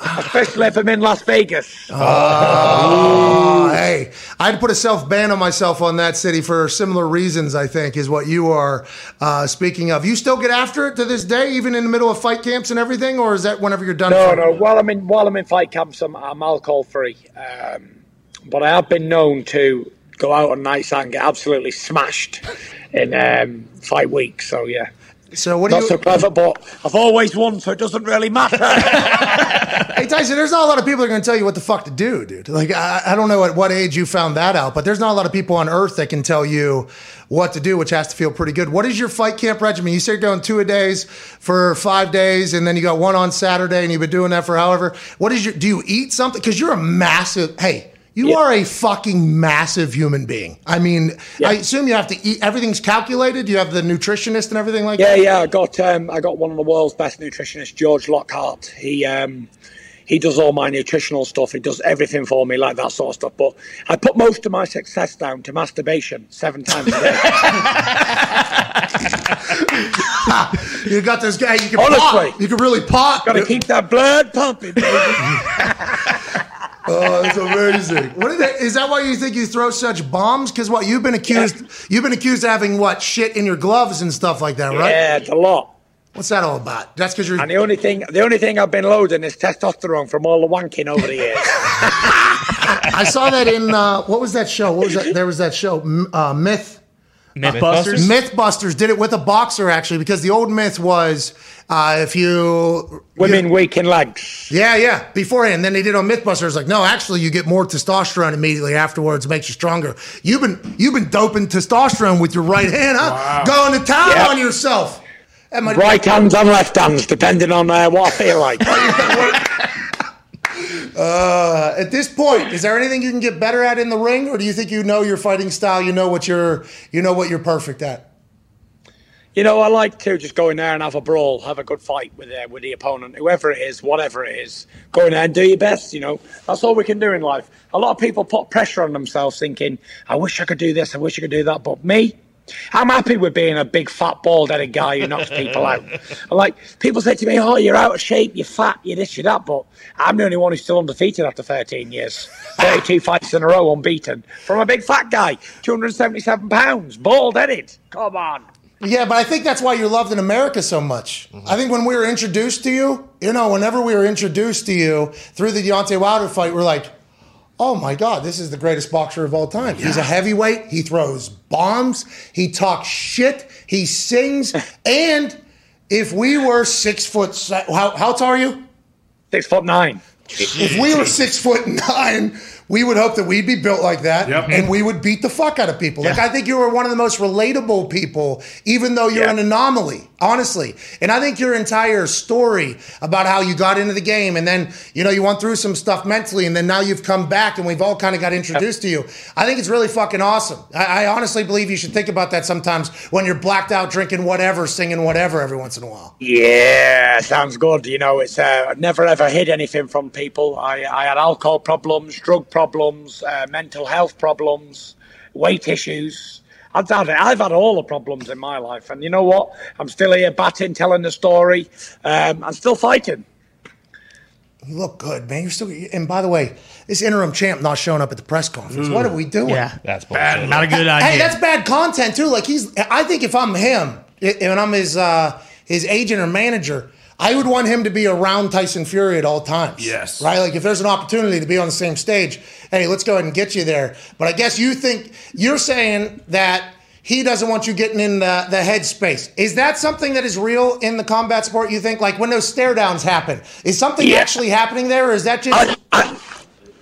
especially if I'm in Las Vegas. Oh, hey. I'd put a self-ban on myself on that city for similar reasons, I think, is what you are speaking of. You still get after it to this day? Even in the middle of fight camps and everything, or is that whenever you're done? No. While I'm in fight camps, I'm alcohol free. But I have been known to go out on nights and get absolutely smashed in fight week. So yeah. So what? Not so clever, but I've always won, so it doesn't really matter. Hey Tyson, there's not a lot of people that are going to tell you what the fuck to do, dude. Like I don't know at what age you found that out, but there's not a lot of people on earth that can tell you what to do, which has to feel pretty good. What is your fight camp regimen? You say you're doing 2 a days for 5 days, and then you got one on Saturday, and you've been doing that for however. What is your? Do you eat something? Because you're a massive. Hey. You are a fucking massive human being. I mean, I assume you have to eat. Everything's calculated. You have the nutritionist and everything like that. Yeah. I got one of the world's best nutritionists, George Lockhart. He does all my nutritional stuff. He does everything for me, like that sort of stuff. But I put most of my success down to masturbation 7 times a day. You got this guy. You can honestly, pop. You can really pop. Got to keep that blood pumping, baby. Oh, that's amazing! Is that why you think you throw such bombs? Because what you've been accused, of having what shit in your gloves and stuff like that, right? Yeah, it's a lot. What's that all about? That's because you're. And the only thing I've been loading is testosterone from all the wanking over the years. I saw that in what was that show? What was that? There was that show, Mythbusters. Mythbusters did it with a boxer actually, because the old myth was if you women weaken legs. Yeah, beforehand. Then they did on Mythbusters like, no, actually, you get more testosterone immediately afterwards. It makes you stronger. You've been doping testosterone with your right hand, huh? Wow. Going to town on yourself. Right hands and left hands, depending on what I feel like. At this point, is there anything you can get better at in the ring, or do you think you know your fighting style? You know what you're perfect at. You know, I like to just go in there and have a brawl, have a good fight with the opponent, whoever it is, whatever it is. Go in there and do your best. You know, that's all we can do in life. A lot of people put pressure on themselves, thinking, "I wish I could do this, I wish I could do that," but me. I'm happy with being a big, fat, bald-headed guy who knocks people out. I'm like, people say to me, oh, you're out of shape, you're fat, you're this, you're that, but I'm the only one who's still undefeated after 13 years. 32 fights in a row, unbeaten. From a big, fat guy, 277 pounds, bald-headed. Come on. Yeah, but I think that's why you're loved in America so much. Mm-hmm. I think when we were introduced to you, whenever we were introduced to you through the Deontay Wilder fight, we're like, oh my God, this is the greatest boxer of all time. Yeah. He's a heavyweight. He throws bombs. He talks shit. He sings. And if we were 6 foot, how tall are you? 6'9". If we were 6'9", we would hope that we'd be built like that, and we would beat the fuck out of people. Yeah. Like I think you were one of the most relatable people, even though you're an anomaly, honestly. And I think your entire story about how you got into the game and then, you went through some stuff mentally and then now you've come back and we've all kind of got introduced to you. I think it's really fucking awesome. I honestly believe you should think about that sometimes when you're blacked out drinking whatever, singing whatever every once in a while. Yeah, sounds good. It's I've never ever hid anything from people. I had alcohol problems, drug problems, mental health problems, weight issues. I've had all the problems in my life, and you know what? I'm still here batting, telling the story. I'm still fighting. You look good, man. You're still. And by the way, this interim champ not showing up at the press conference. What are we doing? Yeah, that's bad. Not a good idea. Hey, that's bad content too. Like I think if I'm him and I'm his agent or manager, I would want him to be around Tyson Fury at all times. Yes. Right? Like if there's an opportunity to be on the same stage, hey, let's go ahead and get you there. But I guess you think you're saying that he doesn't want you getting in the headspace. Is that something that is real in the combat sport, you think? Like when those stare downs happen, is something actually happening there, or is that just...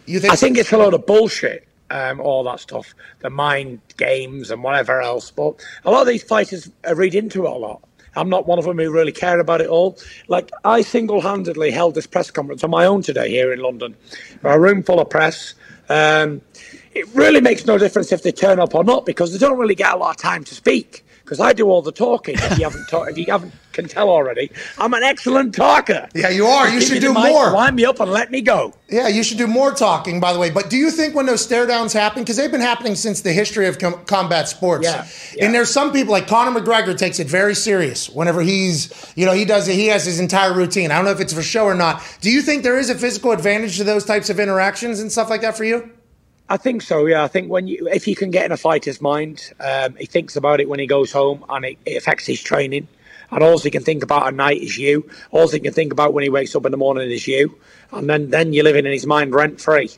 You think? I think it's a load of bullshit, all that stuff, the mind games and whatever else. But a lot of these fighters read into it a lot. I'm not one of them who really care about it all. Like, I single-handedly held this press conference on my own today here in London. A room full of press. It really makes no difference if they turn up or not, because they don't really get a lot of time to speak, because I do all the talking. If you haven't can tell already, I'm an excellent talker. Yeah, you are. You should do more. Wind me up and let me go. Yeah, you should do more talking, by the way. But do you think when those stare downs happen, because they've been happening since the history of combat sports, and there's some people like Conor McGregor takes it very serious whenever he does it. He has his entire routine. I don't know if it's for show or not. Do you think there is a physical advantage to those types of interactions and stuff like that for you? I think so, yeah. I think if you can get in a fighter's mind, he thinks about it when he goes home, and it affects his training. And all he can think about at night is you. All he can think about when he wakes up in the morning is you. And then you're living in his mind rent-free.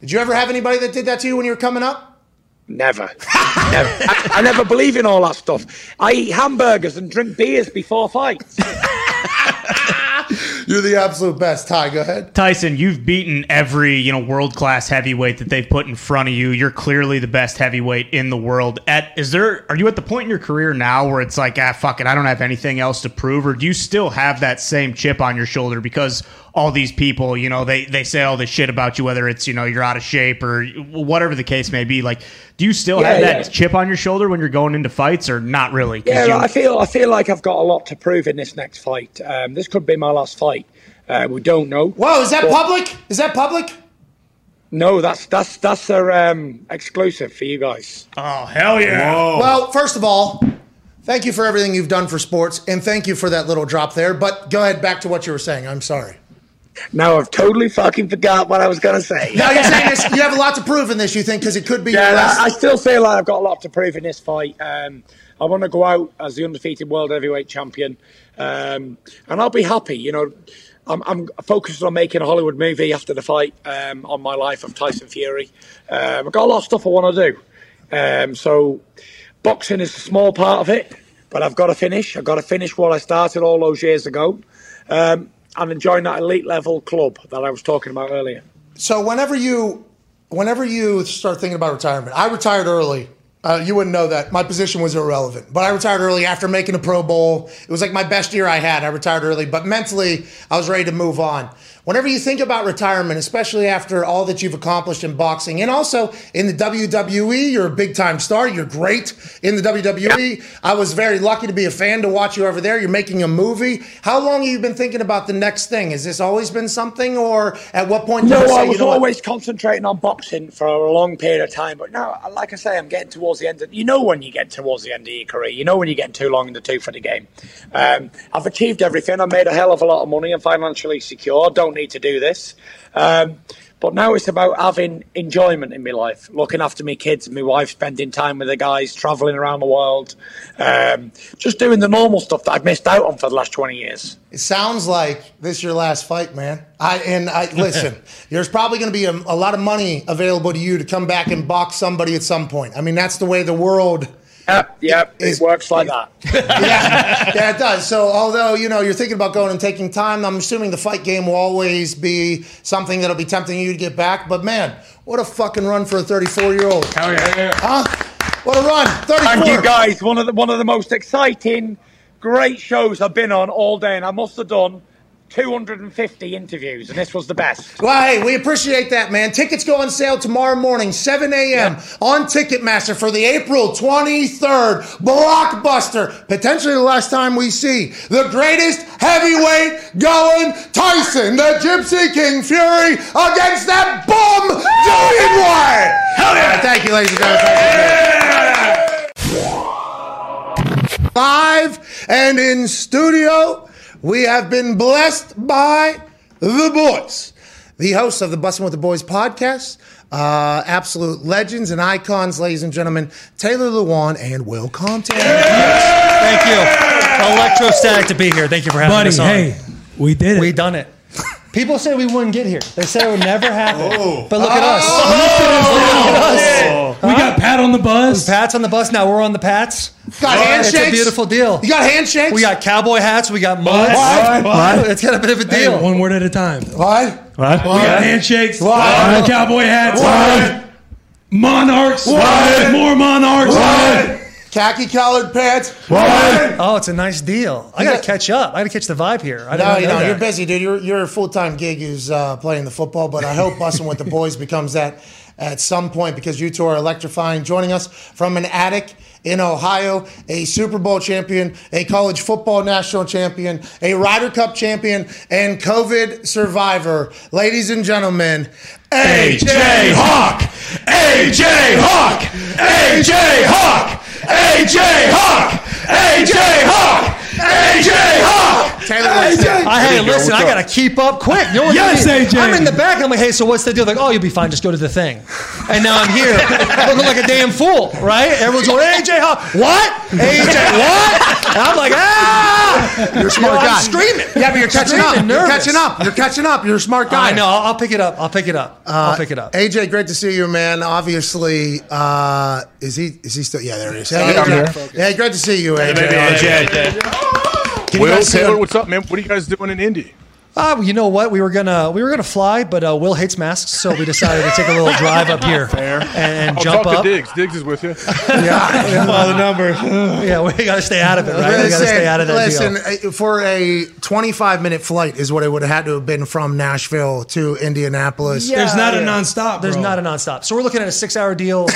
Did you ever have anybody that did that to you when you were coming up? Never. I never believe in all that stuff. I eat hamburgers and drink beers before fights. You're the absolute best, Ty. Go ahead. Tyson, you've beaten every world-class heavyweight that they've put in front of you. You're clearly the best heavyweight in the world. Are you at the point in your career now where it's like, fuck it, I don't have anything else to prove? Or do you still have that same chip on your shoulder because all these people, they say all this shit about you, whether it's, you're out of shape or whatever the case may be? Like, do you still have that chip on your shoulder when you're going into fights, or not really? Yeah, I feel like I've got a lot to prove in this next fight. This could be my last fight. We don't know. Whoa, is that public? Is that public? No, that's their exclusive for you guys. Oh, hell yeah! Whoa. Well, first of all, thank you for everything you've done for sports, and thank you for that little drop there. But go ahead, back to what you were saying. I'm sorry. Now I've totally fucking forgot what I was going to say. No, you're saying this, you have a lot to prove in this, you think, because it could be your last. I still feel like I've got a lot to prove in this fight. I want to go out as the undefeated world heavyweight champion. And I'll be happy, I'm focused on making a Hollywood movie after the fight on my life of Tyson Fury. I've got a lot of stuff I want to do. So boxing is a small part of it, but I've got to finish. I've got to finish what I started all those years ago. I'm enjoying that elite level club that I was talking about earlier. So whenever you start thinking about retirement, I retired early. You wouldn't know that. My position was irrelevant. But I retired early after making a Pro Bowl. It was like my best year I had. I retired early. But mentally, I was ready to move on. Whenever you think about retirement, especially after all that you've accomplished in boxing and also in the WWE, you're a big-time star. You're great in the WWE. Yeah. I was very lucky to be a fan to watch you over there. You're making a movie. How long have you been thinking about the next thing? Has this always been something, or at what point? No, I was always concentrating on boxing for a long period of time. But now, like I say, I'm getting towards the end of, when you get towards the end of your career, when you're getting too long in the tooth for the game. I've achieved everything. I made a hell of a lot of money. I'm financially secure. Don't need to do this. But now it's about having enjoyment in my life, looking after my kids and my wife, spending time with the guys, traveling around the world, just doing the normal stuff that I've missed out on for the last 20 years. It sounds like this is your last fight, man. I listen, there's probably going to be a lot of money available to you to come back and box somebody at some point. I mean, that's the way the world... Yep, it works like that. Yeah, it does. So although, you're thinking about going and taking time, I'm assuming the fight game will always be something that'll be tempting you to get back. But, man, what a fucking run for a 34-year-old. Hell yeah. Huh? What a run. 34. Thank you, guys. One of the most exciting, great shows I've been on all day, and I must have done 250 interviews, and this was the best. Well, hey, we appreciate that, man. Tickets go on sale tomorrow morning, 7 a.m. Yeah. on Ticketmaster for the April 23rd blockbuster. Potentially the last time we see the greatest heavyweight going, Tyson, the Gypsy King Fury, against that bum, Dwayne Wade. Hell yeah. Thank you, ladies and gentlemen. Yeah. Live and in studio, we have been blessed by the boys, the hosts of the Bussin' with the Boys podcast, absolute legends and icons, ladies and gentlemen, Taylor Lewan and Will Compton. Yeah! Thank you. Electrostatic to be here. Thank you for having us on. Hey, we did it. We done it. People said we wouldn't get here. They said it would never happen. Oh. But look at us. Look at us. We got Pat on the bus. Pat's on the bus. Now we're on the Pats. Got handshakes. It's a beautiful deal. You got handshakes? We got cowboy hats. We got mugs. It's got a bit of a deal. One word at a time. What? What? We got handshakes. What? Cowboy hats. What? Monarchs. What? More monarchs. What? Khaki collared pants. What? Oh, it's a nice deal. I got to catch up. I got to catch the vibe here. No, you're busy, dude. Your full-time gig is playing the football, but I hope Bussin' with the Boys becomes that at some point, because you two are electrifying. Joining us from an attic in Ohio, a Super Bowl champion, a college football national champion, a Ryder Cup champion, and COVID survivor. Ladies and gentlemen, AJ Hawk! AJ Hawk! AJ Hawk! AJ Hawk! AJ Hawk! AJ Hawk! Taylor, hey, listen, I got to keep up quick. You know what AJ. I'm in the back. I'm like, hey, so what's the deal? Like, oh, you'll be fine. Just go to the thing. And now I'm here looking like a damn fool, right? Everyone's going, AJ Hawk. What? AJ, what? And I'm like, ah! You're a smart guy. I'm screaming. Yeah, but you're catching up. You're catching up. You're a smart guy. I know. I'll pick it up. AJ, great to see you, man. Obviously, is he still? Yeah, there he is. Yeah, great to see you, AJ. Will, Taylor, what's up, man? What are you guys doing in Indy? You know what? We were gonna fly, but Will hates masks, so we decided to take a little drive up here and jump up. To Diggs. Diggs is with you. Yeah, all the numbers. Yeah, we gotta stay out of it, right? We gotta stay out of that. Listen, for a 25-minute flight is what it would have had to have been from Nashville to Indianapolis. Yeah, there's not a nonstop. There's not a nonstop. So we're looking at a 6-hour deal.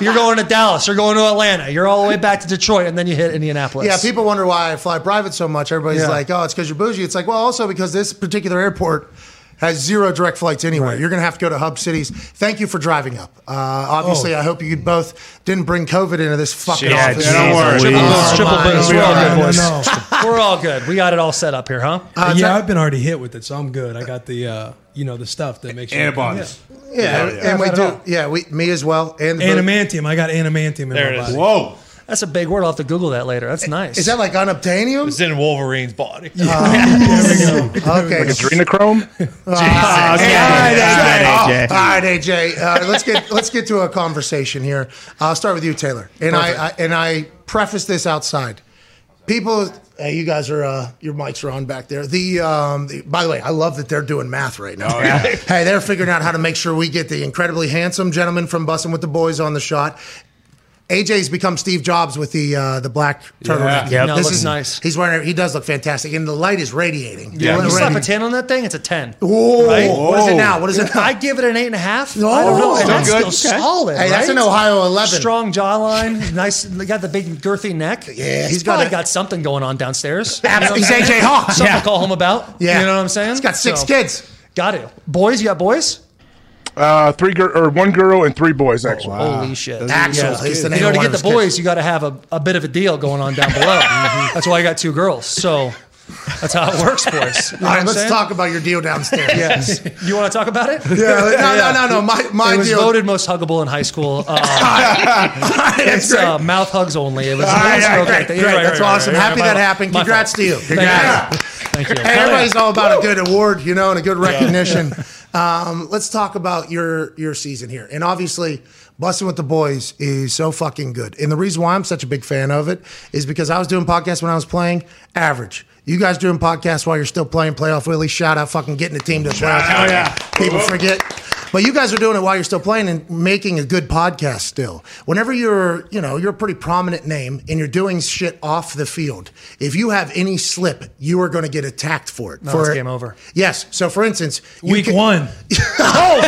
You're going to Dallas. You're going to Atlanta. You're all the way back to Detroit, and then you hit Indianapolis. Yeah, people wonder why I fly private so much. Everybody's like, "Oh, it's because you're bougie." It's like, well, also because this particular airport has zero direct flights anywhere. Right. You're going to have to go to hub cities. Thank you for driving up. Obviously, I hope you both didn't bring COVID into this fucking office. Yeah, don't worry. Triple boost. We're all good, boys. We're all good. We got it all set up here, huh? I've been already hit with it, so I'm good. I got the the stuff that makes antibodies. And we do. Yeah, me as well. And animantium. I got animantium in my body. Whoa. That's a big word. I'll have to Google that later. That's nice. Is that like unobtainium? It's in Wolverine's body. There we go. Okay. Like adrenochrome? All right, AJ. Let's get to a conversation here. I'll start with you, Taylor. And I preface this outside. People, you guys are your mics are on back there. By the way, I love that they're doing math right now. Oh, yeah. Hey, they're figuring out how to make sure we get the incredibly handsome gentleman from Bussin' with the Boys on the shot. AJ's become Steve Jobs with the black turtleneck. Yeah, this is nice. He's wearing. He does look fantastic, and the light is radiating. Yeah, you slap a 10 on that thing, it's a 10. Oh, right? What is it now? What is it? Now? I give it an 8.5. No, I don't know. That's still solid. Hey, that's an Ohio 11. Strong jawline, nice. Got the big girthy neck. Yeah, he's probably got something going on downstairs. He's AJ Hawk. Something to call home about. Yeah, you know what I'm saying. He's got 6 kids. Got it. Boys, you got boys. 1 girl and 3 boys. Actually, holy shit! Axel, you know, to get the boys, you got to have a bit of a deal going on down below. That's why I got 2 girls. So that's how it works, boys. You know, all right, let's talk about your deal downstairs. Yes, you want to talk about it? No. My deal was voted most huggable in high school. It's mouth hugs only. It was great. That's awesome. Happy that happened. Congrats to you. Thank you. Hey, everybody's all about a good award, you know, and a good recognition. Let's talk about your season here. And obviously, Bussin' with the Boys is so fucking good. And the reason why I'm such a big fan of it is because I was doing podcasts when I was playing, average. You guys doing podcasts while you're still playing playoff Willie. Shout out fucking getting the team to playoff. Hell yeah. People forget. But you guys are doing it while you're still playing and making a good podcast still. Whenever you're a pretty prominent name and you're doing shit off the field, if you have any slip, you are going to get attacked for it. It's game over. Yes. So, for instance, Week 1. Oh,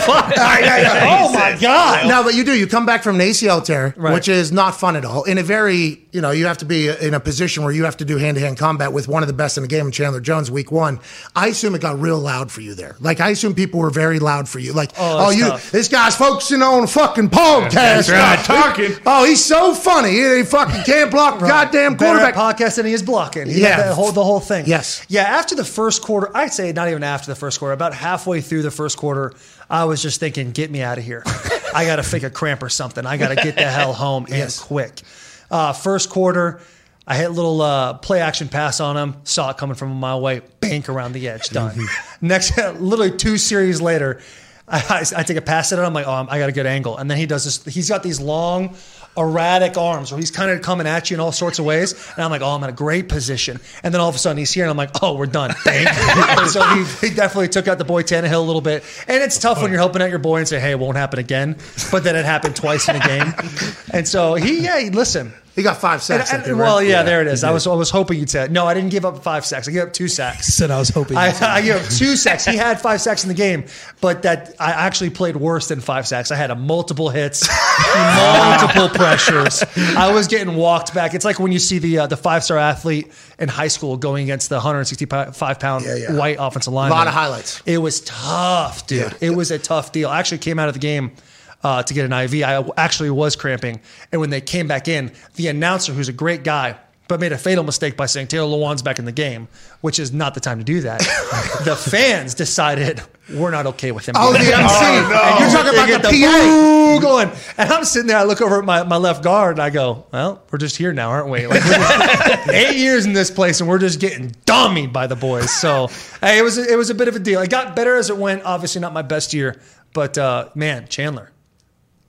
fuck. Oh, my God. No, but you do. You come back from an ACL tear, which is not fun at all. In a very, you have to be in a position where you have to do hand-to-hand combat with one of the best in the game, Chandler Jones, Week 1. I assume it got real loud for you there. Like, I assume people were very loud for you. Like, this guy's focusing on a fucking podcast. Talking. Oh, he's so funny. He fucking can't block the goddamn quarterback. Podcast than he is blocking. The whole thing. Yes. Yeah, after the first quarter, I'd say not even after the first quarter, about halfway through the first quarter, I was just thinking, get me out of here. I got to fake a cramp or something. I got to get the hell home and quick. First quarter, I hit a little play-action pass on him, saw it coming from a mile away, bank around the edge, done. Next, literally 2 series later, I take a pass at it. I'm like, oh, I got a good angle. And then he does this. He's got these long, erratic arms where he's kind of coming at you in all sorts of ways. And I'm like, oh, I'm in a great position. And then all of a sudden he's here and I'm like, oh, we're done. So he definitely took out the boy Tannehill a little bit. And it's tough when you're helping out your boy and say, hey, it won't happen again. But then it happened twice in a game. And so listen. He got 5 sacks. There it is. I was hoping you'd say it. No, I didn't give up 5 sacks. I gave up 2 sacks. He said I was hoping you'd say I gave up 2 sacks. He had 5 sacks in the game, but that I actually played worse than 5 sacks. I had multiple hits, multiple pressures. I was getting walked back. It's like when you see the 5-star athlete in high school going against the 165-pound white offensive lineman. A lot of highlights. It was tough, dude. Yeah. It was a tough deal. I actually came out of the game to get an IV. I actually was cramping. And when they came back in, the announcer, who's a great guy, but made a fatal mistake by saying Taylor Lewan's back in the game, which is not the time to do that. The fans decided we're not okay with him. Oh, the MC. No. You're talking about the PA going. And I'm sitting there, I look over at my left guard, and I go, well, we're just here now, aren't we? Like, 8 years in this place, and we're just getting dummied by the boys. So, hey, it was a bit of a deal. It got better as it went. Obviously not my best year, but man, Chandler.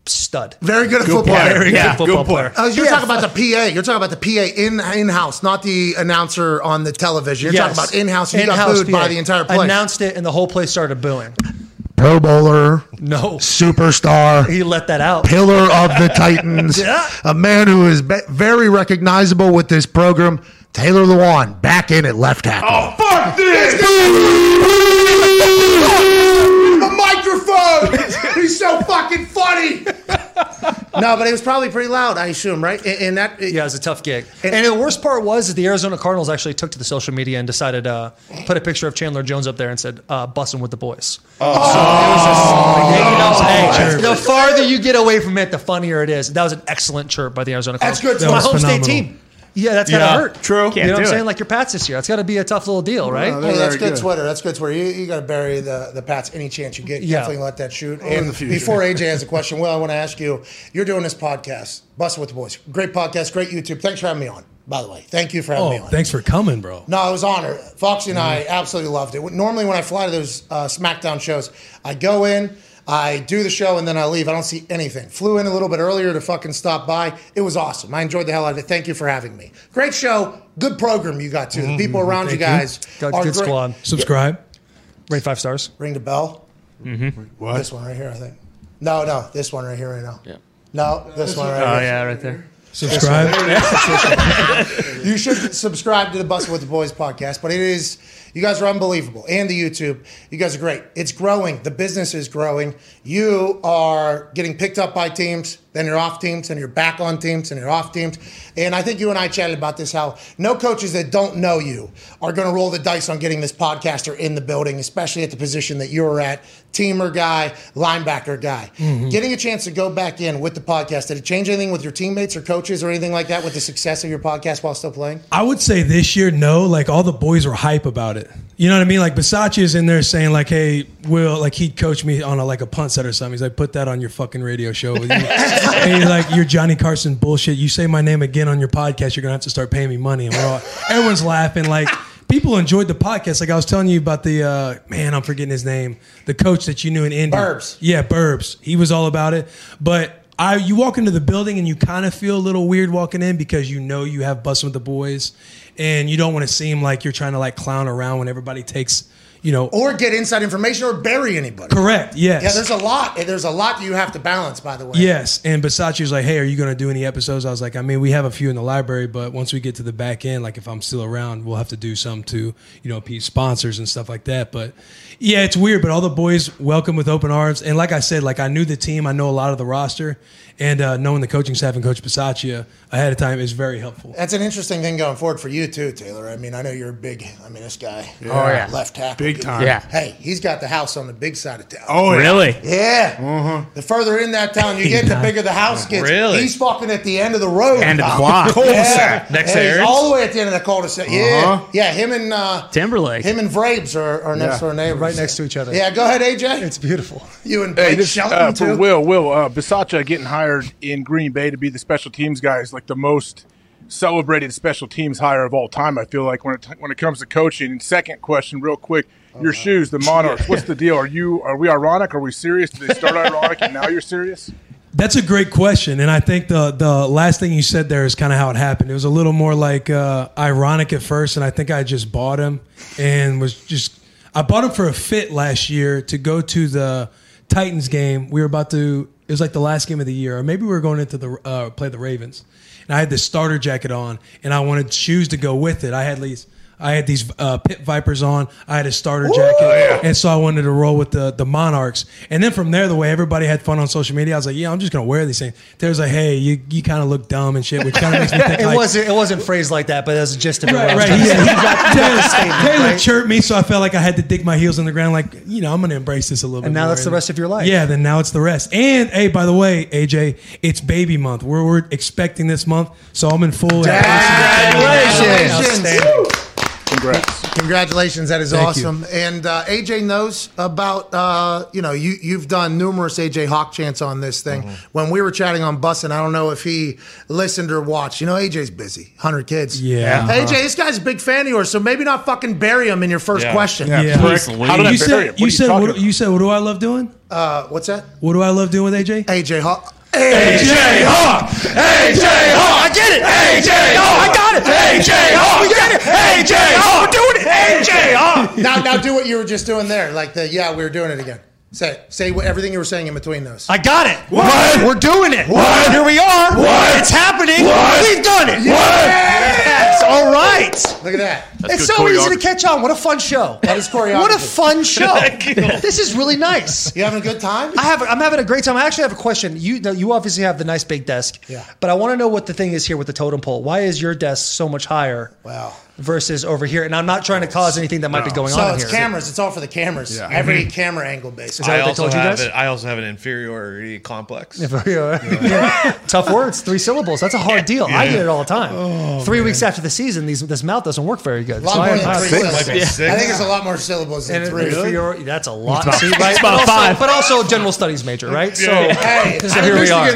Stud. Very good at football. Very good football player. You're talking about the PA. You're talking about the PA in-house, not the announcer on the television. You're talking about in-house. You got booed by the entire place. Announced it, and the whole place started booing. Pro bowler. No. Superstar. He let that out. Pillar of the Titans. Yeah. A man who is very recognizable with this program. Taylor Lewan, back in at left tackle. Oh, fuck this! He's so fucking funny. No, but it was probably pretty loud, I assume, right? And that it was a tough gig. And the worst part was that the Arizona Cardinals actually took to the social media and decided put a picture of Chandler Jones up there and said, "Bussin' with the Boys." Oh, so it was the farther you get away from it, the funnier it is. That was an excellent chirp by the Arizona Cardinals. That's good. That was my home state team. Yeah, that's gotta hurt. True. Can't you know what I'm saying? Like your Pats this year. That's gotta be a tough little deal, right? No, hey, that's good sweater. That's good sweater. You gotta bury the Pats any chance you get. Yeah. Definitely let that shoot. And in the future. Before AJ has a question, Will, I want to ask you. You're doing this podcast, Bussin' with the Boys. Great podcast, great YouTube. Thanks for having me on. By the way, thank you for having me on. Thanks for coming, bro. No, it was an honor. Foxy and I absolutely loved it. Normally, when I fly to those SmackDown shows, I go in. I do the show and then I leave. I don't see anything. Flew in a little bit earlier to fucking stop by. It was awesome. I enjoyed the hell out of it. Thank you for having me. Great show. Good program you got to. The people around you guys are good. Squad. Subscribe. Yeah. Rate 5 stars. Ring the bell. Mm-hmm. What? This one right here, I think. No, this one right here right now. Yeah. No, this one right here. Oh, yeah, right there. Subscribe. You should subscribe to the Bussin' with the Boys podcast, but it is... You guys are unbelievable. And the YouTube. You guys are great. It's growing. The business is growing. You are getting picked up by teams, then you're off teams, and you're back on teams, and you're off teams. And I think you and I chatted about this, how no coaches that don't know you are going to roll the dice on getting this podcaster in the building, especially at the position that you're at, teamer guy, linebacker guy. Mm-hmm. Getting a chance to go back in with the podcast, did it change anything with your teammates or coaches or anything like that with the success of your podcast while still playing? I would say this year, no. Like, all the boys were hype about it. You know what I mean? Like, Bisaccia is in there saying, like, hey, Will, like, he'd coach me on, a punt set or something. He's like, put that on your fucking radio show with you. And he's like, you're Johnny Carson bullshit. You say my name again on your podcast, you're going to have to start paying me money. And everyone's laughing. Like, people enjoyed the podcast. Like, I was telling you about the, I'm forgetting his name, the coach that you knew in Indy. Burbs. Yeah, Burbs. He was all about it. But... you walk into the building and you kind of feel a little weird walking in because you know you have Bussin' with the Boys and you don't want to seem like you're trying to like clown around when everybody takes, or get inside information or bury anybody. Correct. Yes. Yeah. There's a lot that you have to balance, by the way. Yes. And Bisaccia's like, hey, are you going to do any episodes? I was like, I mean, we have a few in the library, but once we get to the back end, like if I'm still around, we'll have to do some to, appease sponsors and stuff like that. But yeah, it's weird, but all the boys welcome with open arms. And like I said, like I knew the team, I know a lot of the roster. And knowing the coaching staff and Coach Bisaccia ahead of time is very helpful. That's an interesting thing going forward for you too, Taylor. I mean, I know you're big. I mean, this guy, left tackle, big time. Yeah. Hey, he's got the house on the big side of town. Oh, really? Yeah. Uh-huh. The further in that town you get, the bigger the house gets. Really? He's fucking at the end of the road. End of the block. Yeah. Next to all the way at the end of the cul-de-sac. Uh-huh. Yeah. Yeah. Him and Timberlake. Him and Vrabes are next door neighbors, right next to each other. Yeah. Go ahead, AJ. It's beautiful. You and Blake Shelton too. Will Bisaccia getting higher in Green Bay to be the special teams guy is like the most celebrated special teams hire of all time, I feel like, when it comes to coaching. And second question real quick, Your shoes, the Monarchs. What's the deal? Are we ironic? Are we serious? Did they start ironic and now you're serious? That's a great question, and I think the last thing you said there is kind of how it happened. It was a little more like ironic at first, and I think I just bought him and I bought him for a fit last year to go to the Titans game. We were about to – it was like the last game of the year, or maybe we were going into the play the Ravens, and I had this starter jacket on, and I wanted shoes to go with it. I had these Pit Vipers on. I had a starter jacket. Yeah. And so I wanted to roll with the Monarchs. And then from there, the way everybody had fun on social media, I was like, yeah, I'm just going to wear these things. There's like, hey, you kind of look dumb and shit, which kind of makes me think It wasn't phrased like that, but it was just about right. Taylor chirped me, so I felt like I had to dig my heels in the ground. Like, you know, I'm going to embrace this a little bit. And now that's the rest of your life. Yeah, then now it's the rest. And, hey, by the way, AJ, it's baby month. We're expecting this month, so I'm in full. Congratulations. Congratulations. That is Thank awesome. You. And AJ knows about, you've done numerous AJ Hawk chants on this thing. Mm-hmm. When we were chatting on Bussin', I don't know if he listened or watched. You know, AJ's busy. 100 kids. Yeah. Uh-huh. AJ, this guy's a big fan of yours, so maybe not fucking bury him in your first question. Yeah. How did I bury him? You said, what do I love doing? What's that? What do I love doing with AJ? AJ Hawk. AJ Hawk! AJ Hawk! I get it! AJ Hawk! I got it! AJ Hawk! We get it! AJ Hawk! We're doing it! AJ Hawk! Now do what you were just doing there. Like we were doing it again. Say everything you were saying in between those. I got it. What? We're doing it. What? Here we are. What? It's happening. What? We've done it. What? Yes. All right. Look at that. It's so easy to catch on. What a fun show. That is choreography. What a fun show. This is really nice. You having a good time? I'm having a great time. I actually have a question. You obviously have the nice big desk. Yeah. But I want to know what the thing is here with the totem pole. Why is your desk so much higher? Wow. Versus over here, and I'm not trying to cause anything that might be going on here. So it's cameras. It's all for the cameras. Yeah. Every camera angle based. Is that what they told you guys? I also have an inferiority complex. Tough words, 3 syllables. That's a hard deal. Yeah. I get it all the time. Oh, 3 weeks after the season, this mouth doesn't work very good. I think it's a lot more syllables than 3. That's a lot. It's about 5. But also a general studies major, right? So here we are.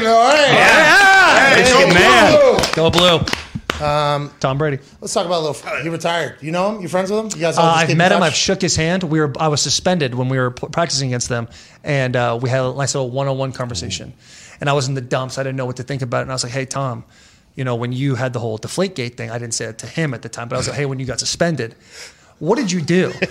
Go man. Go blue. Tom Brady. Let's talk about a little. He retired. You know him? You friends with him? You guys? I've met him. I've shook his hand. I was suspended when we were practicing against them, and we had a nice little one-on-one conversation. And I was in the dumps. I didn't know what to think about it. And I was like, "Hey, Tom, you know when you had the whole Deflategate thing? I didn't say it to him at the time, but I was like, "Hey, when you got suspended, what did you do?" And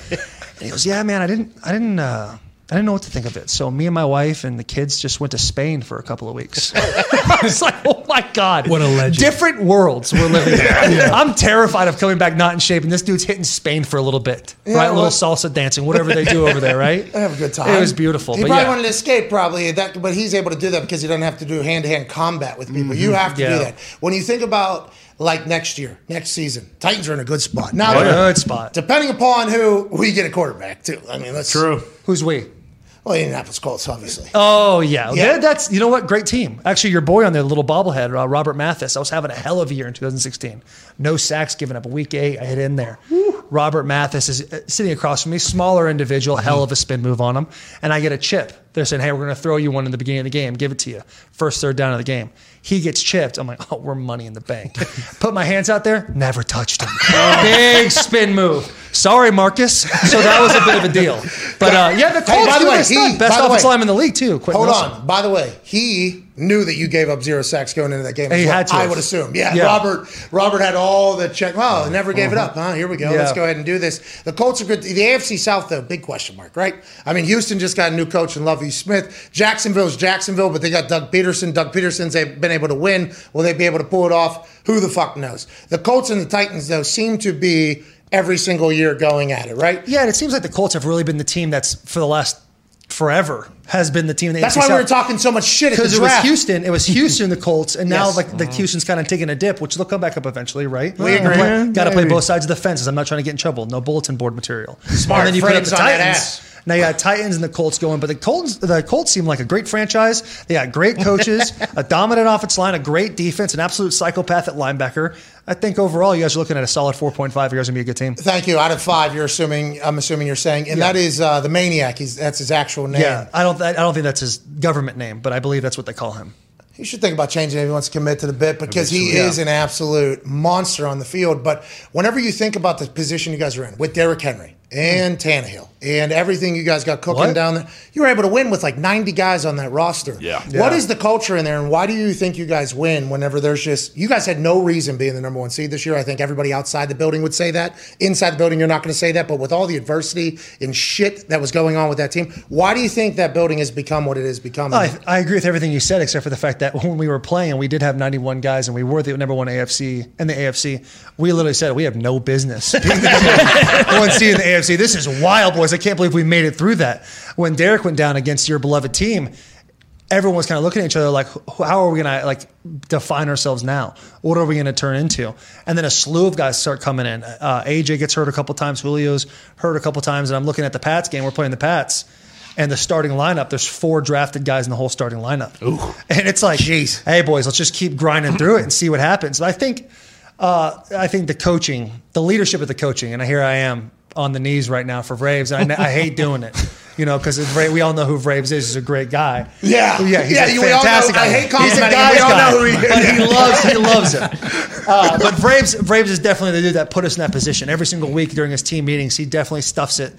he goes, "Yeah, man, I didn't know what to think of it. So me and my wife and the kids just went to Spain for a couple of weeks." I was like, oh, my God. What a legend. Different worlds we're living in. Yeah. I'm terrified of coming back not in shape, and this dude's hitting Spain for a little bit. Yeah, right? A little salsa dancing, whatever they do over there, right? I have a good time. It was beautiful. He probably wanted to escape, probably, but he's able to do that because he doesn't have to do hand-to-hand combat with people. Mm-hmm. You have to do that. When you think about... like next year, next season, Titans are in a good spot. Now, good spot. Depending upon who we get a quarterback too. I mean, that's true. Who's we? Well, Indianapolis Colts, obviously. Oh yeah. That's great team. Actually, your boy on there, the little bobblehead, Robert Mathis. I was having a hell of a year in 2016. No sacks given up. Week 8, I hit in there. Woo. Robert Mathis is sitting across from me, smaller individual, hell of a spin move on him, and I get a chip. They're saying, hey, we're going to throw you one in the beginning of the game. Give it to you. First third down of the game. He gets chipped. I'm like, oh, we're money in the bank. Put my hands out there. Never touched him. Big spin move. Sorry, Marcus. So that was a bit of a deal. But, the Colts do this stuff. Best offensive lineman in the league, too. Hold on. By the way, he knew that you gave up 0 sacks going into that game. He had to. I would assume. Yeah. Robert had all the check. Well, he never gave it up. Huh? Here we go. Yeah. Let's go ahead and do this. The Colts are good. The AFC South, though, big question mark, right? I mean, Houston just got a new coach in Lovie Smith. Jacksonville's Jacksonville, but they got Doug Peterson. Doug Peterson's been able to win. Will they be able to pull it off? Who the fuck knows? The Colts and the Titans, though, seem to be every single year going at it, right? Yeah, and it seems like the Colts have really been the team that's for the last forever has been the team. That's why we were talking so much shit at the draft. Because it was Houston, the Colts, and now like the Houston's kind of taking a dip, which they'll come back up eventually, right? We agree. Got to play both sides of the fences. I'm not trying to get in trouble. No bulletin board material. Smart. And then you put up the Titans. Now you got Titans and the Colts going, but the Colts seem like a great franchise. They got great coaches, a dominant offensive line, a great defense, an absolute psychopath at linebacker. I think overall you guys are looking at a solid 4.5. You guys are going to be a good team. Thank you. Out of 5, I'm assuming you're saying, and that is the Maniac. That's his actual name. Yeah, I don't think that's his government name, but I believe that's what they call him. You should think about changing it if he wants to commit to the bit because he is an absolute monster on the field. But whenever you think about the position you guys are in with Derrick Henry, and Tannehill and everything you guys got cooking down there. You were able to win with like 90 guys on that roster. Yeah. What is the culture in there, and why do you think you guys win whenever there's just – you guys had no reason being the number one seed this year. I think everybody outside the building would say that. Inside the building, you're not going to say that. But with all the adversity and shit that was going on with that team, why do you think that building has become what it has become? I agree with everything you said, except for the fact that when we were playing, we did have 91 guys, and we were the number one AFC and the AFC. We literally said we have no business being the number one seed in the AFC. See, this is wild, boys. I can't believe we made it through that. When Derek went down against your beloved team, everyone was kind of looking at each other like, how are we going to define ourselves now? What are we going to turn into? And then a slew of guys start coming in. AJ gets hurt a couple times. Julio's hurt a couple times. And I'm looking at the Pats game. We're playing the Pats. And the starting lineup, there's 4 drafted guys in the whole starting lineup. Ooh. And it's like, jeez, hey, boys, let's just keep grinding through it and see what happens. But I think the coaching, the leadership of the coaching, and here I am on the knees right now for Braves. I hate doing it, because we all know who Braves is. He's a great guy. Yeah, he's a fantastic guy. I hate calling him a guy. We all know who he is. But he loves it. But Braves is definitely the dude that put us in that position. Every single week during his team meetings, he definitely stuffs it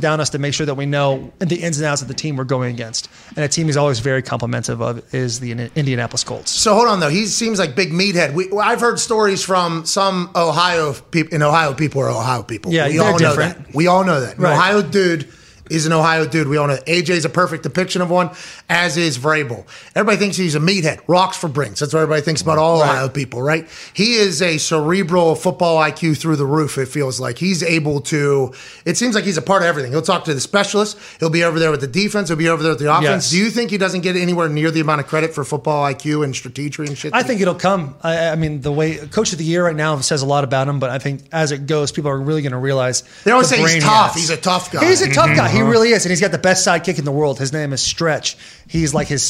down us to make sure that we know the ins and outs of the team we're going against. And a team he's always very complimentary of is the Indianapolis Colts. So hold on, though. He seems like big meathead. I've heard stories from some Ohio people, and Ohio people are Ohio people. Yeah, we all different. Know that. We all know that. Right. Ohio dude is an Ohio dude. We all know AJ's a perfect depiction of one, as is Vrabel. Everybody thinks he's a meathead. Rocks for brings. That's what everybody thinks about all Ohio people, right? He is a cerebral football IQ through the roof, it feels like. He's able to – it seems like he's a part of everything. He'll talk to the specialists. He'll be over there with the defense. He'll be over there with the offense. Yes. Do you think he doesn't get anywhere near the amount of credit for football IQ and strategy and shit? I think it'll come. I mean, the way – Coach of the Year right now says a lot about him, but I think as it goes, people are really going to realize – they always say he's tough. He's a tough guy. He's a tough guy. He really is, and he's got the best sidekick in the world. His name is Stretch. He's like his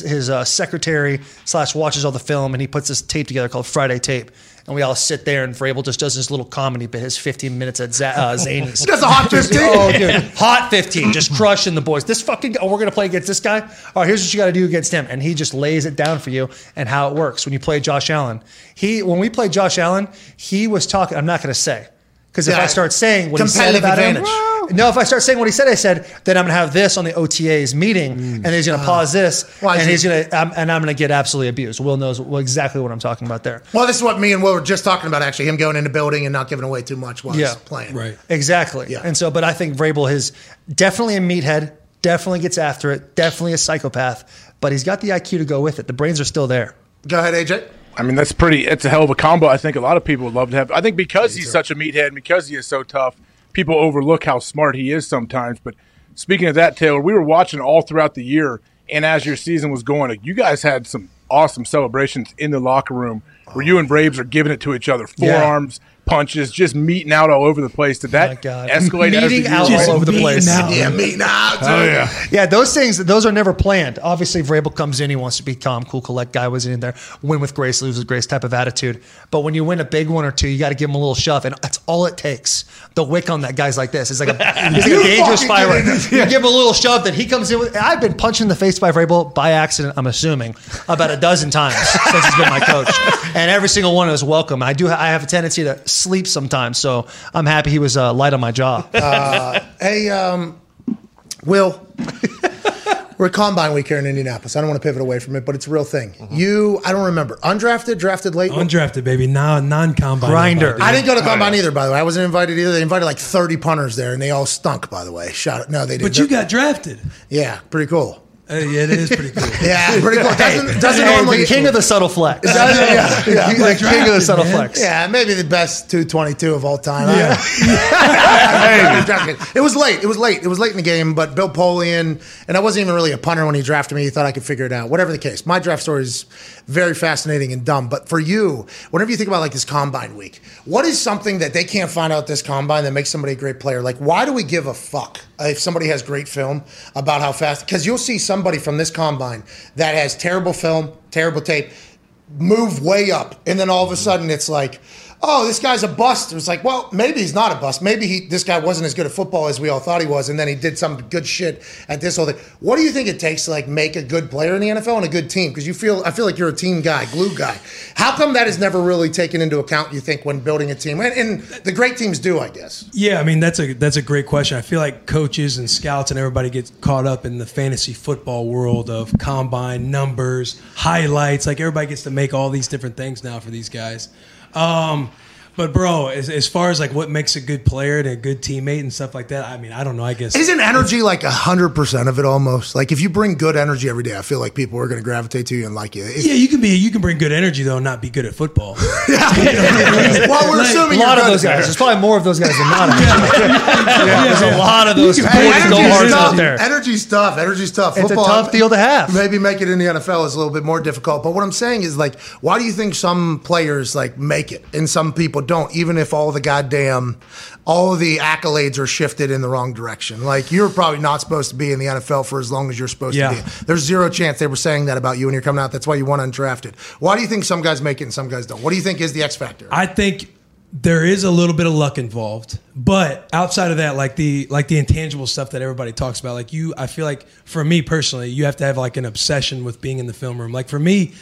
secretary / watches all the film, and he puts this tape together called Friday Tape. And we all sit there, and Vrabel just does his little comedy bit, his 15 minutes at Zany's. That's a hot 15. Oh, dude. Hot 15, just crushing the boys. This fucking guy, we're going to play against this guy? All right, here's what you got to do against him. And he just lays it down for you and how it works when you play Josh Allen. When we played Josh Allen, he was talking, I'm not going to say. Because if I start saying what he said about advantage. Him, no, if I start saying what he said, I said, then I'm going to have this on the OTA's meeting, and he's going to pause this, and I'm going to get absolutely abused. Will knows exactly what I'm talking about there. Well, this is what me and Will were just talking about, actually, him going into building and not giving away too much while he's playing. Right. Exactly. Yeah. And so, but I think Vrabel is definitely a meathead, definitely gets after it, definitely a psychopath, but he's got the IQ to go with it. The brains are still there. Go ahead, AJ. I mean, it's a hell of a combo. I think a lot of people would love to have. I think because he's such a meathead and because he is so tough, people overlook how smart he is sometimes. But speaking of that, Taylor, we were watching all throughout the year, and as your season was going, you guys had some awesome celebrations in the locker room where you and Braves are giving it to each other. Forearms, punches, just meeting out all over the place. Did that escalate? Meeting out all over the place. Yeah, meeting out. Oh, yeah. Yeah, those things, those are never planned. Obviously, Vrabel comes in, he wants to be calm, cool, collect guy, was in there, win with grace, lose with grace type of attitude. But when you win a big one or two, you got to give him a little shove, and that's all it takes. The wick on that guy's like this. It's like it's like a dangerous firework. You give him a little shove, then he comes in with, I've been punched in the face by Vrabel by accident, I'm assuming, about a dozen times since he's been my coach. And every single one is welcome. I have a tendency to sleep sometimes, so I'm happy he was light on my jaw. Will, we're at Combine Week here in Indianapolis. I don't want to pivot away from it, but it's a real thing. You, I don't remember. Undrafted, drafted late? Undrafted, baby. Now non-Combine. Grinder. I didn't go to Combine either, by the way. I wasn't invited either. They invited like 30 punters there, and they all stunk, by the way. No, they didn't. But you got drafted. Yeah, pretty cool. Yeah, it is pretty cool. Yeah, pretty cool. Doesn't normally the king of the subtle flex. King of the subtle flex. Yeah, maybe the best 222 of all time. Yeah. It was late in the game, but Bill Polian, and I wasn't even really a punter when he drafted me. He thought I could figure it out. Whatever the case, my draft story is very fascinating and dumb. But for you, whenever you think about like this Combine Week, what is something that they can't find out this Combine that makes somebody a great player? Like, why do we give a fuck if somebody has great film about how fast? Because you'll see somebody from this Combine that has terrible film, terrible tape, move way up, and then all of a sudden it's like, oh, this guy's a bust. It was like, well, maybe he's not a bust. Maybe this guy wasn't as good at football as we all thought he was, and then he did some good shit at this whole thing. What do you think it takes to, like, make a good player in the NFL and a good team? Because I feel like you're a team guy, glue guy. How come that is never really taken into account, you think, when building a team? And the great teams do, I guess. Yeah, I mean, that's a great question. I feel like coaches and scouts and everybody gets caught up in the fantasy football world of combine numbers, highlights. Like, everybody gets to make all these different things now for these guys. But bro, as far as like what makes a good player and a good teammate and stuff like that, I mean, I don't know. I guess isn't energy like 100% of it almost? Like if you bring good energy every day, I feel like people are going to gravitate to you and like you. Yeah, you can bring good energy though, and not be good at football. Yeah, you know? Well, we're like, assuming a lot of those guys. There's probably more of those guys than not. Yeah, there's a lot of those go-hards out there. Energy's tough. It's football, a tough deal to have. Maybe make it in the NFL is a little bit more difficult. But what I'm saying is like, why do you think some players like make it and some people don't, even if all of the accolades are shifted in the wrong direction? Like, you're probably not supposed to be in the NFL for as long as you're supposed to be. There's zero chance they were saying that about you when you're coming out. That's why you went undrafted. Why do you think some guys make it and some guys don't? What do you think is the X factor? I think there is a little bit of luck involved, but outside of that, like the intangible stuff that everybody talks about, like I feel like for me personally, you have to have like an obsession with being in the film room. Like for me,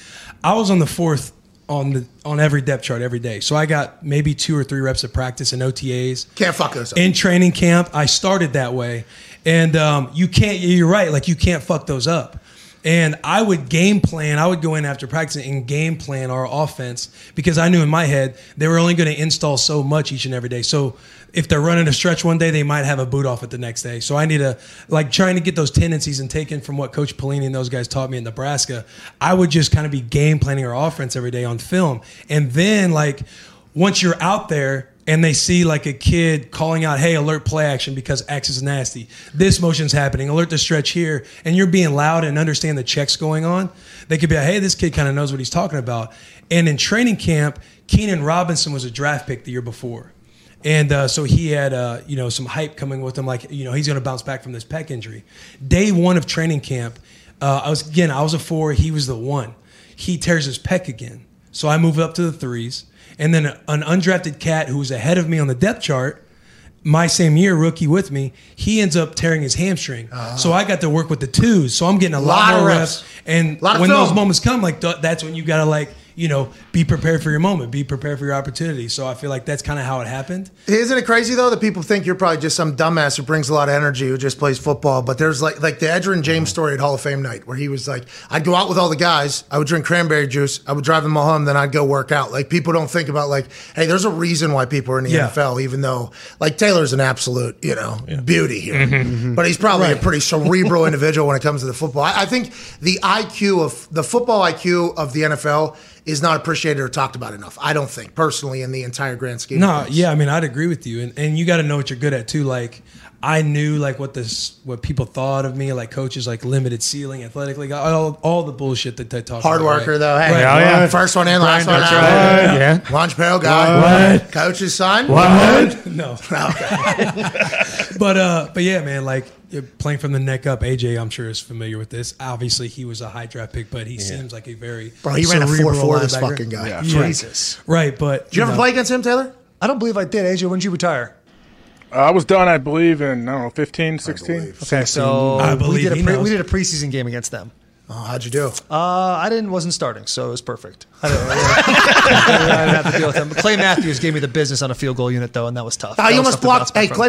I was on the fourth on every depth chart every day. So I got maybe 2 or 3 reps of practice in OTAs. Can't fuck those up. In training camp, I started that way. And you're right, like you can't fuck those up. And I would go in after practice and game plan our offense because I knew in my head they were only going to install so much each and every day. So if they're running a stretch one day, they might have a boot off at the next day. So I need to, like, trying to get those tendencies and taken from what Coach Pelini and those guys taught me in Nebraska, I would just kind of be game planning our offense every day on film. And then, like, once you're out there, and they see like a kid calling out, hey, alert play action because X is nasty. This motion's happening. Alert the stretch here. And you're being loud and understand the checks going on. They could be like, hey, this kid kind of knows what he's talking about. And in training camp, Keenan Robinson was a draft pick the year before. And so he had, some hype coming with him. Like, he's going to bounce back from this pec injury. Day one of training camp, I was a 4. He was the 1. He tears his pec again. So I move up to the 3s. And then an undrafted cat who was ahead of me on the depth chart, my same year, rookie with me, he ends up tearing his hamstring. So I got to work with the 2s. So I'm getting a lot more reps. And when those moments come, like that's when you got to be prepared for your moment, be prepared for your opportunity. So I feel like that's kind of how it happened. Isn't it crazy, though, that people think you're probably just some dumbass who brings a lot of energy who just plays football? But there's like the Edgerrin James story at Hall of Fame night where he was like, I'd go out with all the guys, I would drink cranberry juice, I would drive them all home, then I'd go work out. Like, people don't think about, like, hey, there's a reason why people are in the NFL, even though, like, Taylor's an absolute, beauty here. Mm-hmm. But he's probably a pretty cerebral individual when it comes to the football. I think the football IQ of the NFL is not appreciated or talked about enough, I don't think, personally, in the entire grand scheme. No, yeah, I mean, I'd agree with you. And you got to know what you're good at, too. Like, I knew, like, what people thought of me, like, coaches, like, limited ceiling, athletically, all the bullshit that they talk about. Hard worker, right? Though. Hey, first one in, last one out. Yeah. Lunch pail guy. What? Coach's son. What? No. Okay. But yeah, man, like, playing from the neck up, AJ, I'm sure, is familiar with this. Obviously, he was a high draft pick, but he seems like a very cerebral linebacker. Bro, he ran a 4.4, this fucking guy. Yeah. Jesus. Right, but... Did you ever play against him, Taylor? I don't believe I did. AJ, when did you retire? I was done, I believe, in, 15, 16. Okay, so we did a preseason game against them. Oh, how'd you do? I wasn't starting, so it was perfect. I didn't have to deal with him. But Clay Matthews gave me the business on a field goal unit, though, and that was tough. Clay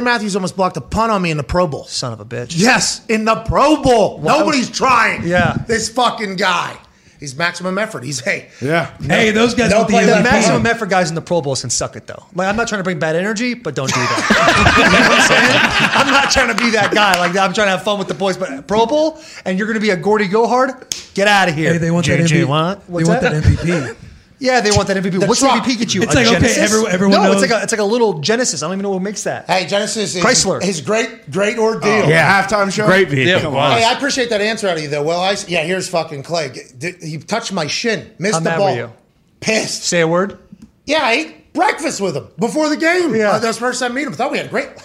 Matthews almost blocked a punt on me in the Pro Bowl. Son of a bitch. Yes, in the Pro Bowl. Well, nobody's trying. Yeah. This fucking guy. He's maximum effort. He's, hey. Yeah. Hey, those guys. The maximum effort guys in the Pro Bowls can suck it, though. Like, I'm not trying to bring bad energy, but don't do that. You know what I'm saying? I'm not trying to be that guy. Like, I'm trying to have fun with the boys. But Pro Bowl, and you're going to be a Gordy Gohard? Get out of here. Hey, they want that MVP. They want that MVP. Yeah, they want that MVP. What's the MVP get you? It's like, Genesis? Okay, everyone knows. It's like a little Genesis. I don't even know what makes that. Hey, Genesis is Chrysler. His great ordeal. Oh, yeah, halftime show. Great beat. Yeah, hey, I appreciate that answer out of you, though. Well, here's fucking Clay. He touched my shin. Missed the ball. You? Pissed. Say a word? Yeah, I ate breakfast with him before the game. Yeah. That's the first time I meet him. I thought we had a great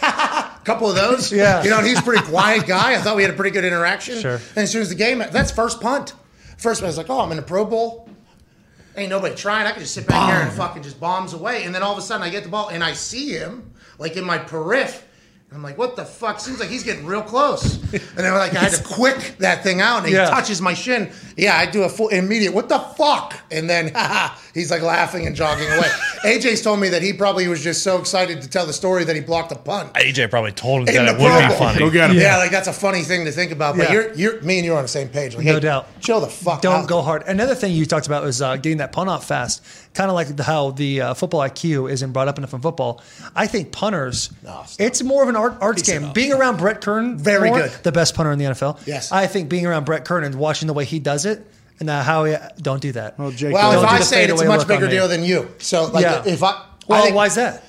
couple of those. Yeah. He's a pretty quiet guy. I thought we had a pretty good interaction. Sure. And as soon as the game, that's first punt. First one, I was like, oh, I'm in the Pro Bowl. Ain't nobody trying. I can just sit back here and fucking just bombs away. And then all of a sudden I get the ball and I see him like in my periphery. I'm like, what the fuck? Seems like he's getting real close. And then like I had to quick that thing out, and he touches my shin. Yeah, I do a full immediate, what the fuck? And then he's like laughing and jogging away. AJ's told me that he probably was just so excited to tell the story that he blocked a punt. AJ probably told him that it would be funny. Go get him. Yeah, like that's a funny thing to think about. But me and you are on the same page. Like, no doubt. Chill the fuck out. Don't go hard. Another thing you talked about was getting that punt off fast. Kind of like how the football IQ isn't brought up enough in football. I think punters, it's more of an arts game. Enough. Being around Brett Kern, very good, the best punter in the NFL. Yes, I think being around Brett Kern and watching the way he does it and how he don't do that. Well, Jake, well, if I say it, it's a much bigger deal than you. So, like, if I why is that?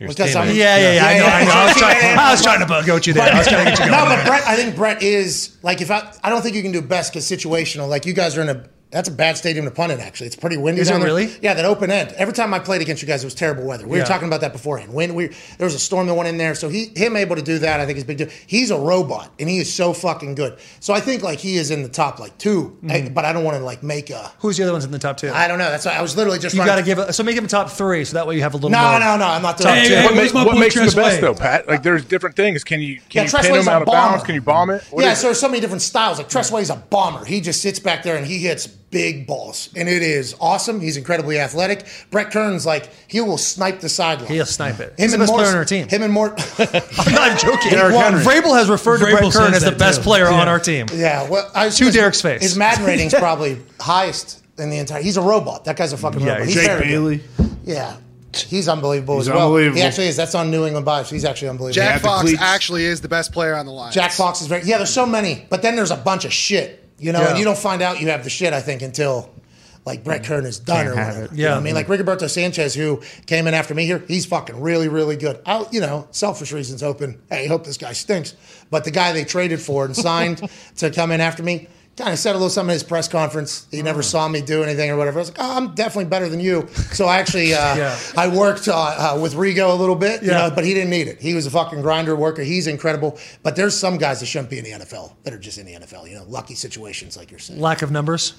I know. I was trying to goat you there. I was trying to get you going. No, but Brett, I think Brett is like, I don't think you can do best because situational. Like you guys are in a. That's a bad stadium to punt in, actually. It's pretty windy. Is it really? Yeah, that open end. Every time I played against you guys, it was terrible weather. We were talking about that beforehand. There was a storm that went in there, so him able to do that, I think is big deal. He's a robot, and he is so fucking good. So I think like he is in the top like two, but I don't want to like make a. Who's the other ones in the top two? I don't know. That's why I was literally just. You got to so make him top three, so that way you have a little. No, I'm not doing top two. What makes him the best though, Pat? Like there's different things. Can you pin him out of bounds? Can you bomb it? Yeah, so there's so many different styles. Like Tressway's a bomber. He just sits back there and he hits big balls, and it is awesome. He's incredibly athletic. Brett Kern's like, he will snipe the sideline. He'll snipe it. He's the best player on our team. I'm not joking. Vrabel has referred to Brett Kern as the best player on our team. Yeah, well, to Derek's face. His Madden rating's probably highest in the entire. He's a robot. That guy's a fucking robot. He's Jake Bailey. Yeah. He's unbelievable as well. He actually is. That's on New England vibes. He's actually unbelievable. Jack Fox actually is the best player on the line. Jack Fox is very. Yeah, there's so many, but then there's a bunch of shit. You know, and you don't find out you have the shit, I think, until like Brett Kern is done or whatever. Yeah. You know what I mean, like Rigoberto Sanchez, who came in after me here, he's fucking really, really good. Selfish reasons hoping, hey, hope this guy stinks. But the guy they traded for and signed to come in after me kind of said a little something at his press conference. He never saw me do anything or whatever. I was like, I'm definitely better than you. So I actually, I worked with Rigo a little bit, you know, but he didn't need it. He was a fucking grinder worker. He's incredible. But there's some guys that shouldn't be in the NFL that are just in the NFL, you know, lucky situations like you're saying. Lack of numbers?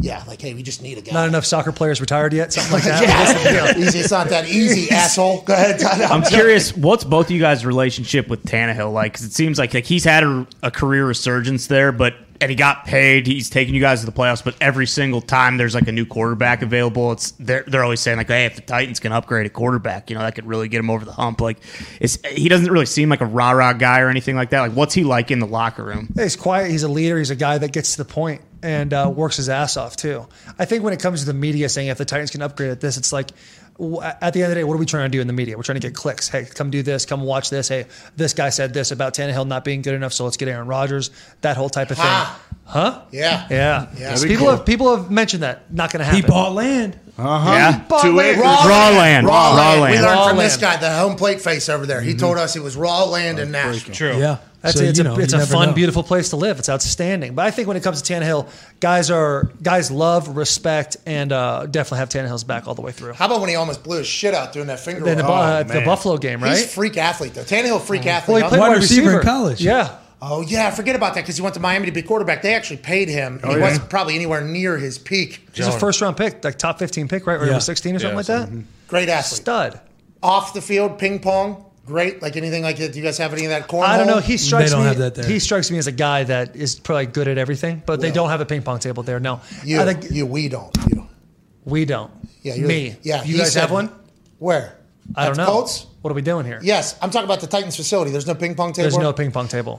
Yeah, like, hey, we just need a guy. Not enough soccer players retired yet, something like that. Easy, it's not that easy, asshole. Go ahead. I'm curious, what's both of you guys' relationship with Tannehill like? Because it seems like he's had a career resurgence there, and he got paid. He's taking you guys to the playoffs, but every single time there's like a new quarterback available, they're always saying like, hey, if the Titans can upgrade a quarterback, you know, that could really get him over the hump. Like, he doesn't really seem like a rah-rah guy or anything like that. Like, what's he like in the locker room? He's quiet. He's a leader. He's a guy that gets to the point and works his ass off too. I think when it comes to the media saying if the Titans can upgrade at this, it's like, at the end of the day, what are we trying to do in the media? We're trying to get clicks. Hey, come do this. Come watch this. Hey, this guy said this about Tannehill not being good enough, so let's get Aaron Rodgers. That whole type of thing. Huh? Yeah. People have mentioned that. Not going to happen. He bought land. Raw land. We learned from this guy, the home plate face over there. He told us it was raw land in Nashville. True. Yeah. It's a fun, beautiful place to live. It's outstanding. But I think when it comes to Tannehill, guys love, respect, and definitely have Tannehill's back all the way through. How about when he almost blew his shit out doing that finger roll? The Buffalo game, right? He's a freak athlete, though. Tannehill, freak athlete. Well, he played wide receiver in college. Yeah. Oh, yeah. Forget about that because he went to Miami to be quarterback. They actually paid him. He wasn't probably anywhere near his peak. He's a first-round pick, like top 15 pick, right? Or number 16 or something like that? Mm-hmm. Great athlete. Stud. Off the field, ping pong. Great, like anything like that. Do you guys have any of that cornhole? I don't know. He strikes me as a guy that is probably good at everything, but they don't have a ping pong table there. No, we don't. Yeah, me. Yeah, you guys have one. Where? I don't know. Colts? What are we doing here? Yes, I'm talking about the Titans facility. There's no ping pong table.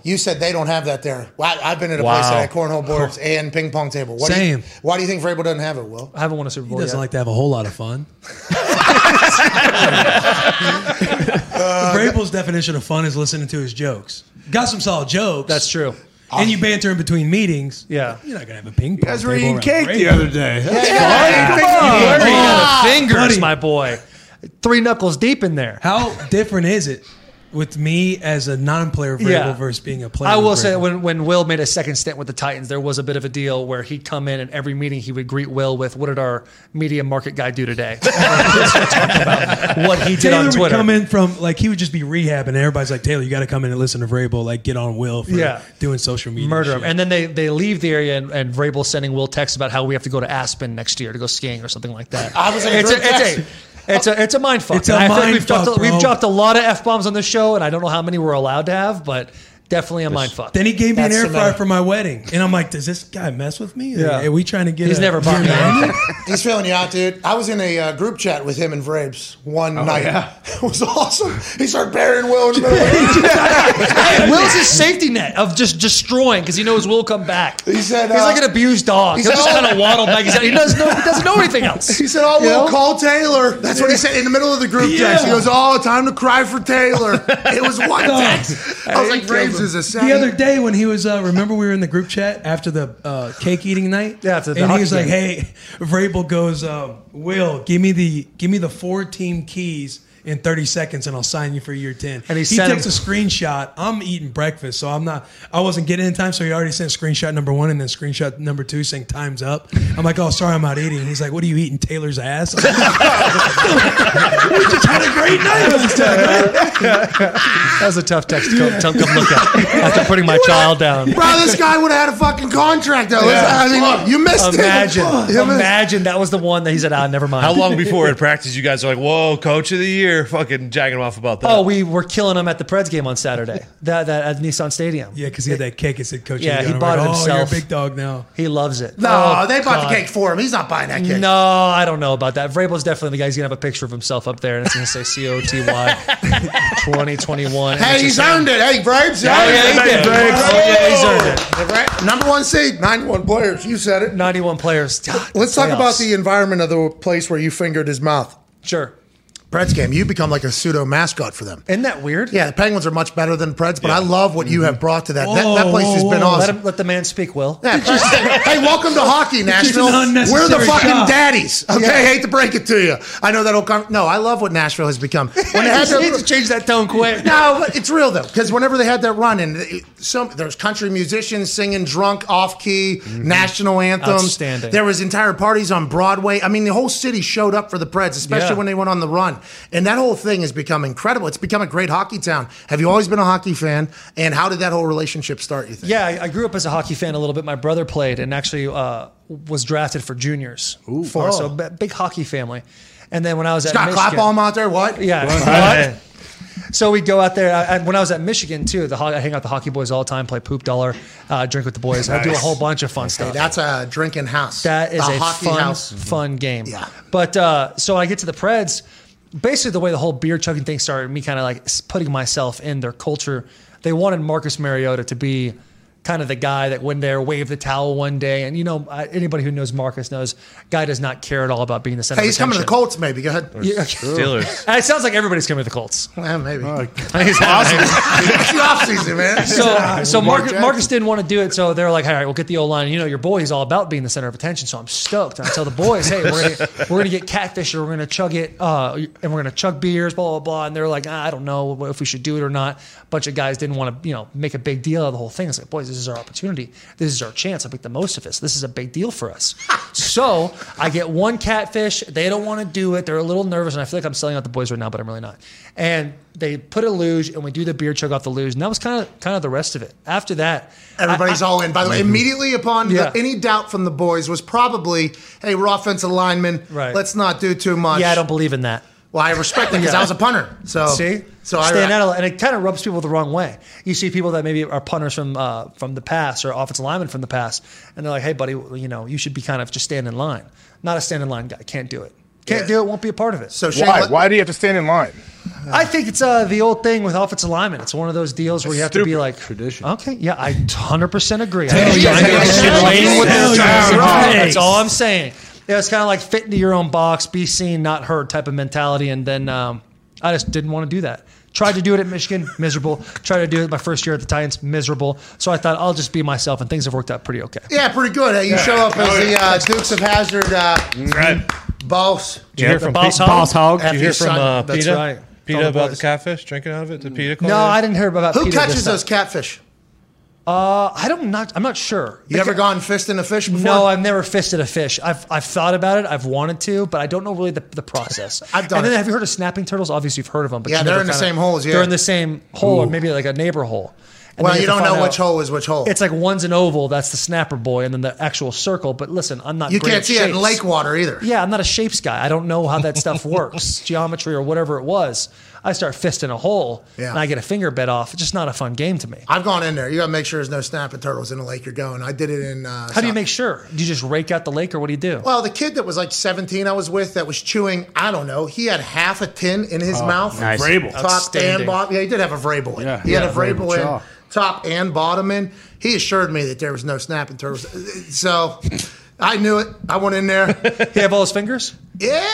You said they don't have that there. Well, I've been at a place that had cornhole boards and ping pong table. Same. Why do you think Vrabel doesn't have it? Will? I haven't won a Super Bowl. He doesn't like to have a whole lot of fun. Vrabel's definition of fun is listening to his jokes. Got some solid jokes. That's true. And you banter in between meetings. Yeah. You're not going to have a ping pong. You guys were eating cake the other day. That's fun. Fingers, my boy. 3 knuckles deep in there. How different is it with me as a non-player Vrabel versus being a player. I will say when Will made a second stint with the Titans, there was a bit of a deal where he'd come in and every meeting he would greet Will with, what did our media market guy do today? About what he did Taylor on Twitter. Would come in from, like, he would just be rehabbing and everybody's like, Taylor, you got to come in and listen to Vrabel, like get on Will for doing social media. Murder him. And then they leave the area and Vrabel sending Will texts about how we have to go to Aspen next year to go skiing or something like that. I was like, it's a mind fuck. It's a We've dropped a lot of F-bombs on this show, and I don't know how many we're allowed to have, but definitely a mind fuck. Then he gave me an air fryer for my wedding, and I'm like, does this guy mess with me? Yeah. Are we trying to get He's never bought me. He's feeling you out, dude. I was in a group chat with him and Vrabes one night. Yeah. It was awesome. He started burying Will. Will's his safety net of just destroying because he knows Will come back. He said, he's like an abused dog. He'll just kind of waddle back. He doesn't know anything else. He said, oh, Will, call Taylor. That's what he said in the middle of the group text. He goes, oh, time to cry for Taylor. It was one text. I was like, Vrabes. The other day when he was, remember we were in the group chat after the cake eating night? Yeah, after the and he was like, hey, Vrabel goes, Will, give me the 4 team keys in 30 seconds and I'll sign you for year 10. And he takes a screenshot. I'm eating breakfast, so I wasn't getting in time, so he already sent screenshot number 1 and then screenshot number 2 saying time's up. I'm like, oh, sorry, I'm out eating. And he's like, what are you eating, Taylor's ass? Like, we just had a great night. That was a tough text to come look at after putting my child down. Bro, this guy would have had a fucking contract, though. Yeah. I mean, look, you missed it. Imagine that was the one that he said, never mind. How long before at practice you guys are like, whoa, coach of the year? Fucking jagging him off about that. Oh, we were killing him at the Preds game on Saturday. That at Nissan Stadium. Yeah, because he had that cake. It said, "Coach." Yeah, he bought it himself. You're a big dog now. He loves it. No, they bought the cake for him. He's not buying that cake. No, I don't know about that. Vrabel's definitely the guy. He's gonna have a picture of himself up there, and it's gonna say COTY 2021. Hey, he's earned it. Hey, Vrabes. Yeah, he did. He's earned it. Number one seed, 91 players. You said it. 91 players. Let's talk about the environment of the place where you fingered his mouth. Sure. Preds game, you become like a pseudo mascot for them. Isn't that weird? Yeah, the Penguins are much better than Preds, but I love what you have brought to that. That place has been awesome. Let the man speak, Will. Yeah, hey, welcome to hockey, Nashville. We're the fucking daddies. Okay, I hate to break it to you. I know that'll come. No, I love what Nashville has become. When they had to change that tone quick. No, but it's real though, because whenever they had that run, and there's country musicians singing drunk, off key national anthems. Outstanding. There was entire parties on Broadway. I mean, the whole city showed up for the Preds, especially when they went on the run. And that whole thing has become incredible. It's become a great hockey town. Have you always been a hockey fan? And how did that whole relationship start, you think? Yeah, I grew up as a hockey fan a little bit. My brother played and actually was drafted for juniors. So big hockey family. And then when I was at Michigan. Scott Clapbaum out there, what? Yeah. What? So we'd go out there. When I was at Michigan, too, I hang out with the hockey boys all the time, play Poop Dollar, drink with the boys. Nice. I do a whole bunch of fun stuff. That's a drinking house. That is a fun game. Yeah. But so I get to the Preds. Basically, the way the whole beer chugging thing started, me kind of like putting myself in their culture. They wanted Marcus Mariota to be kind of the guy that went there, waved the towel one day. And, you know, anybody who knows Marcus knows guy does not care at all about being the center of attention. He's coming to the Colts, maybe. Go ahead. Yeah. Steelers. It sounds like everybody's coming to the Colts. Yeah, maybe. He's awesome. It's the offseason, man. So Marcus didn't want to do it, so they're like, all right, we'll get the O-line. You know, your boy is all about being the center of attention, so I'm stoked. And I tell the boys, hey, we're gonna get catfish, or we're going to chug it, and we're going to chug beers, blah, blah, blah. And they're like, I don't know if we should do it or not. A bunch of guys didn't want to, you know, make a big deal out of the whole thing. It's like, boys, this is our opportunity. This is our chance. I make the most of this. This is a big deal for us. So I get one catfish. They don't want to do it. They're a little nervous, and I feel like I'm selling out the boys right now, but I'm really not. And they put a luge, and we do the beer chug off the luge, and that was kind of the rest of it. After that, everybody's all in. By the way, immediately upon any doubt from the boys was probably, hey, we're offensive linemen. Right. Let's not do too much. Yeah, I don't believe in that. Well, I respect it because I was a punter. So see? So stand out, and it kind of rubs people the wrong way. You see people that maybe are punters from the past or offensive linemen from the past, and they're like, hey, buddy, you know, you should be kind of just stand in line. Not a stand in line guy. Can't do it. Can't do it. Won't be a part of it. So Shane, why do you have to stand in line? I think it's the old thing with offensive linemen. It's one of those deals where you have to be like tradition. Okay, yeah, I 100% agree. That's all I'm saying. Yeah, it's kind of like fit into your own box, be seen, not heard type of mentality. And then I just didn't want to do that. Tried to do it at Michigan, miserable. Tried to do it my first year at the Titans, miserable. So I thought I'll just be myself, and things have worked out pretty okay. Yeah, pretty good. You show up as the Dukes of Hazzard boss. Did you hear from Boss Hog? Did you hear from Peta? That's right. PETA about the catfish? Drinking out of it? The PETA call? No, I didn't hear about PETA. Who catches those catfish? I'm not sure. You ever gone fisting a fish before? No, I've never fisted a fish. I've thought about it. I've wanted to, but I don't know really the process. I've done. And then have you heard of snapping turtles? Obviously, you've heard of them. But yeah, they're in the same holes. Yeah, they're in the same hole, or maybe like a neighbor hole. And well, you don't know which hole is which hole. It's like one's an oval, that's the snapper boy, and then the actual circle. But listen, I'm not. You great can't at see shapes. It in lake water either. Yeah, I'm not a shapes guy. I don't know how that stuff works, geometry or whatever it was. I start fisting a hole, and I get a finger bit off. It's just not a fun game to me. I've gone in there. You got to make sure there's no snapping turtles in the lake you're going. I did it in. How do you make sure? Do you just rake out the lake, or what do you do? Well, the kid that was like 17 I was with that was chewing. I don't know. He had half a tin in his mouth. Nice. Vrabel, top and bottom. Yeah, he did have a Vrabel in. Yeah, he had a Vrabel in. Jaw. Top and bottom in, he assured me that there was no snapping turtles. So I knew it. I went in there. He have all his fingers? Yeah.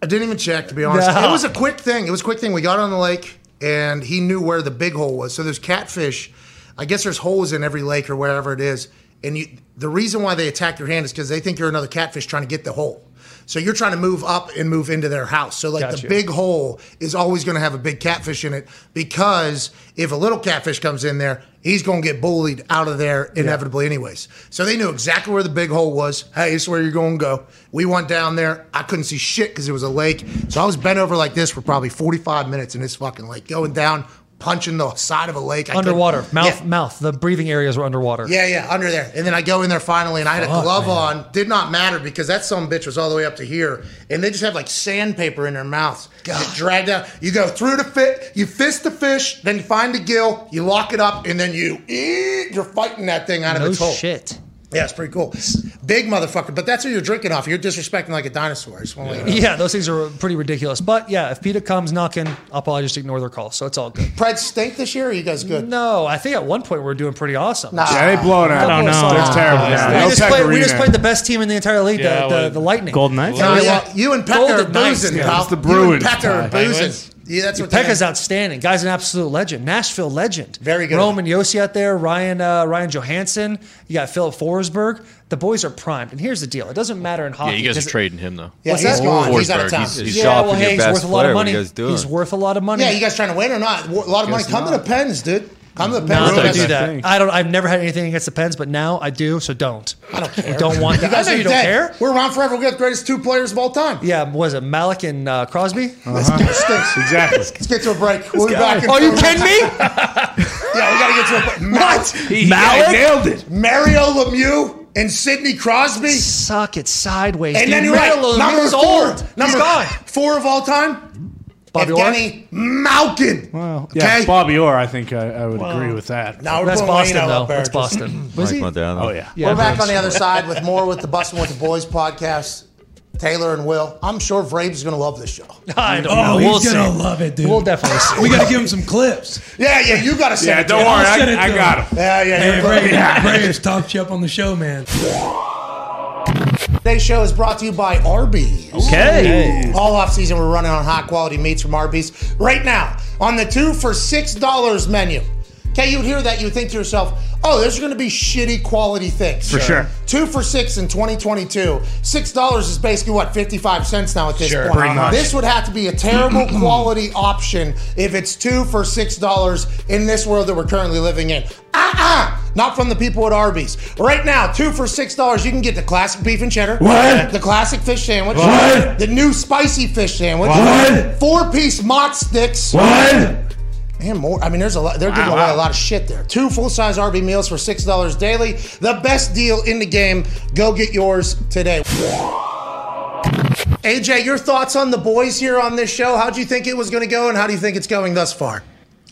I didn't even check, to be honest. No. It was a quick thing. We got on the lake, and he knew where the big hole was. So there's catfish. I guess there's holes in every lake or wherever it is. And the reason why they attack your hand is because they think you're another catfish trying to get the hole. So you're trying to move up and move into their house. So, like, the big hole is always going to have a big catfish in it because if a little catfish comes in there, he's going to get bullied out of there inevitably anyways. So they knew exactly where the big hole was. Hey, this is where you're going to go. We went down there. I couldn't see shit because it was a lake. So I was bent over like this for probably 45 minutes in this fucking lake, going down, punching the side of a lake. Underwater. Mouth. The breathing areas were underwater. Yeah, under there. And then I go in there finally, and I had a glove on. Did not matter because that son of a bitch was all the way up to here. And they just have like sandpaper in their mouths. God. It dragged out. You go through the fit. You fist the fish. Then you find the gill. You lock it up. And then you're fighting that thing out of its hole. No shit. Yeah, it's pretty cool. Big motherfucker. But that's what you're drinking off. You're disrespecting like a dinosaur. I just want to let you know. Yeah, those things are pretty ridiculous. But yeah, if PETA comes knocking, I'll probably just ignore their call. So it's all good. Preds stink this year? Or are you guys good? No, I think at one point we were doing pretty awesome. Nah. Yeah, they blown out. I don't know. It's terrible. Yeah. We just played the best team in the entire league, the Lightning. Golden Knights? Yeah. You and Pecker are boozing, pal. It's the Bruins. You and Pecker are boozing. Yeah, that's what Pekka's outstanding. Guy's an absolute legend. Nashville legend. Very good. Roman Yossi out there. Ryan Johansson. You got Philip Forsberg. The boys are primed. And here's the deal. It doesn't matter in hockey. Yeah, you guys are trading him, though. Yeah, he's gone. He's out of town. He's worth a lot of money. He's worth a lot of money. Yeah, you guys trying to win or not? A lot of money. Come to the Pens, dude. Come to the Pens. No, I don't do that. I've never had anything against the Pens, but now I do, so don't. I don't care. Don't want that. I know you don't care. We're around forever. We've got the greatest two players of all time. Yeah, was it Malik and Crosby? Exactly. Let's get to a break. We'll be back. Are you kidding me? Yeah, we got to get to a break. What? Malik? Nailed it. Mario Lemieux. And Sidney Crosby? Suck it sideways. And then you're right. Number 4. Number 4 of all time? Bobby Evgeny Malkin. Well, yeah, okay? Bobby Orr, I think I would agree with that. No, that's Boston, though. That's Boston. Oh, yeah. We're back on the other side with more with the Bussin' with the Boys podcast. Taylor and Will. I'm sure Vrabel's going to love this show. I don't know. He's going to love it, dude. We'll definitely see. We got to give him some clips. Yeah, you got to send it to him. Yeah, don't worry. I got him. Yeah. Braves talked you up on the show, man. Today's show is brought to you by Arby's. Okay. All offseason, we're running on high-quality meats from Arby's. Right now, on the 2 for $6 menu. Okay, you would hear that, you would think to yourself, oh, there's going to be shitty quality things. For sure. 2 for $6 in 2022. $6 is basically, what, 55 cents now at this point? Pretty much. This would have to be a terrible quality option if it's 2 for $6 in this world that we're currently living in. Not from the people at Arby's. Right now, 2 for $6, you can get the classic beef and cheddar. What? The classic fish sandwich. What? The new spicy fish sandwich. What? 4-piece mock sticks. What? And more. I mean, they're giving away a lot of shit there. 2 full-size RB meals for $6 daily. The best deal in the game. Go get yours today. AJ, your thoughts on the boys here on this show? How'd you think it was going to go, and how do you think it's going thus far?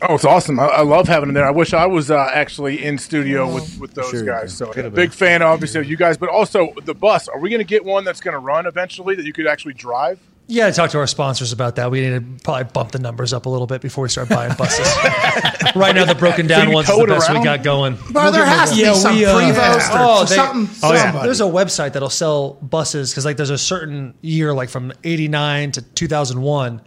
Oh, it's awesome. I love having them there. I wish I was actually in studio with those guys. So big fan, obviously, of you guys. But also, the bus. Are we going to get one that's going to run eventually that you could actually drive? Yeah, talk to our sponsors about that. We need to probably bump the numbers up a little bit before we start buying buses. Right now, the broken down ones is the best we got going. But there has to be some Prevost or something. There's a website that'll sell buses because like there's a certain year, like from 89 to 2001,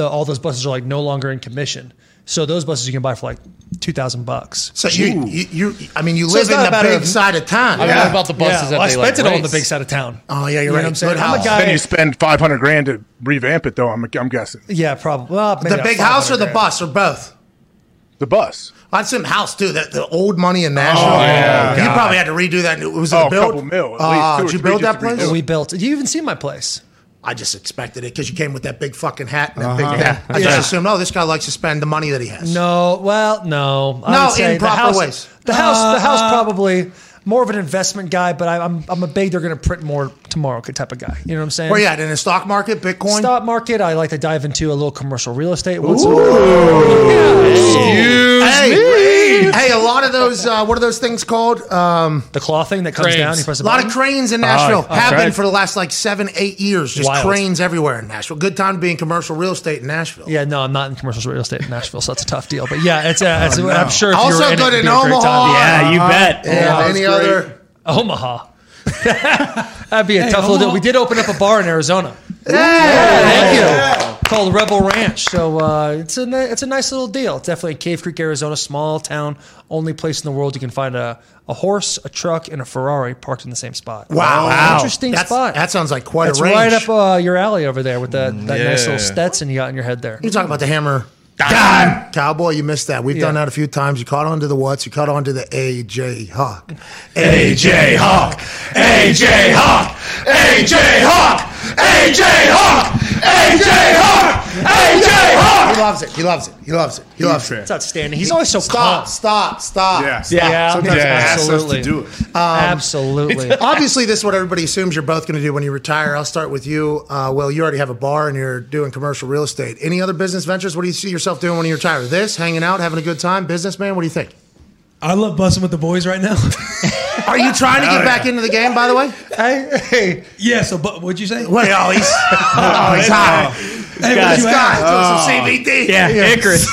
all those buses are like no longer in commission. So those buses you can buy for like $2,000. So you live in the big side of town. Yeah. I don't know about the buses. Yeah. Well, I spent it on the big side of town. Oh yeah, you're right. Know what I'm saying? I'm a guy. Then you spend $500 grand to revamp it, though. I'm guessing. Yeah, probably. Well, the big house or the bus or both. The bus. On some house too. The old money in Nashville. Oh, yeah. You probably had to redo that. Was it a build? $2 million. Did you build that place? We built. Did you even see my place? I just expected it because you came with that big fucking hat and that big hat. I just assumed, this guy likes to spend the money that he has. No, well, no. I would say in proper ways. The house probably more of an investment guy, but I'm a big, they're going to print more tomorrow type of guy. You know what I'm saying? Well, yeah, in the stock market, Bitcoin? Stock market, I like to dive into a little commercial real estate. Once in a while. Excuse me. Hey, a lot of those, what are those things called? The claw thing that comes cranes. Down. You press a lot of cranes in Nashville have been for the last 7-8 years. Just wild. Cranes everywhere in Nashville. Good time to be in commercial real estate in Nashville. Yeah, no, I'm not in commercial real estate in Nashville, so that's a tough deal. But yeah, it's I'm sure if also you were in good in Omaha. Yeah, you bet. Yeah, any other? Omaha. That'd be a tough little deal. We did open up a bar in Arizona. Hey, thank you. Yeah. Called Rebel Ranch. So it's a nice little deal. It's definitely Cave Creek, Arizona, small town, only place in the world you can find a horse, a truck, and a Ferrari parked in the same spot. Wow. Interesting spot. That sounds like quite a range. It's right up your alley over there with that nice little Stetson you got in your head there. You're talking about the hammer. God. Cowboy, you missed that. We've done that a few times. You caught on to the what's. You caught on to the AJ Hawk. AJ Hawk. AJ Hawk. AJ Hawk. AJ Hawk. AJ Hawk. AJ Hawk. He loves it. He loves it. He loves it. He loves it. It's outstanding. He's always so calm. Stop. Yeah. Sometimes absolutely. To do it. Absolutely. Obviously, this is what everybody assumes you're both going to do when you retire. I'll start with you. Well, you already have a bar and you're doing commercial real estate. Any other business ventures? What do you see yourself doing when you retire? This, hanging out, having a good time, businessman? What do you think? I love bussin' with the boys right now. Are you trying to get back into the game, by the way? Hey. Yeah, so what'd you say? Well, he's hot. Hey, guys, doing some CBD. Yeah, Icarus.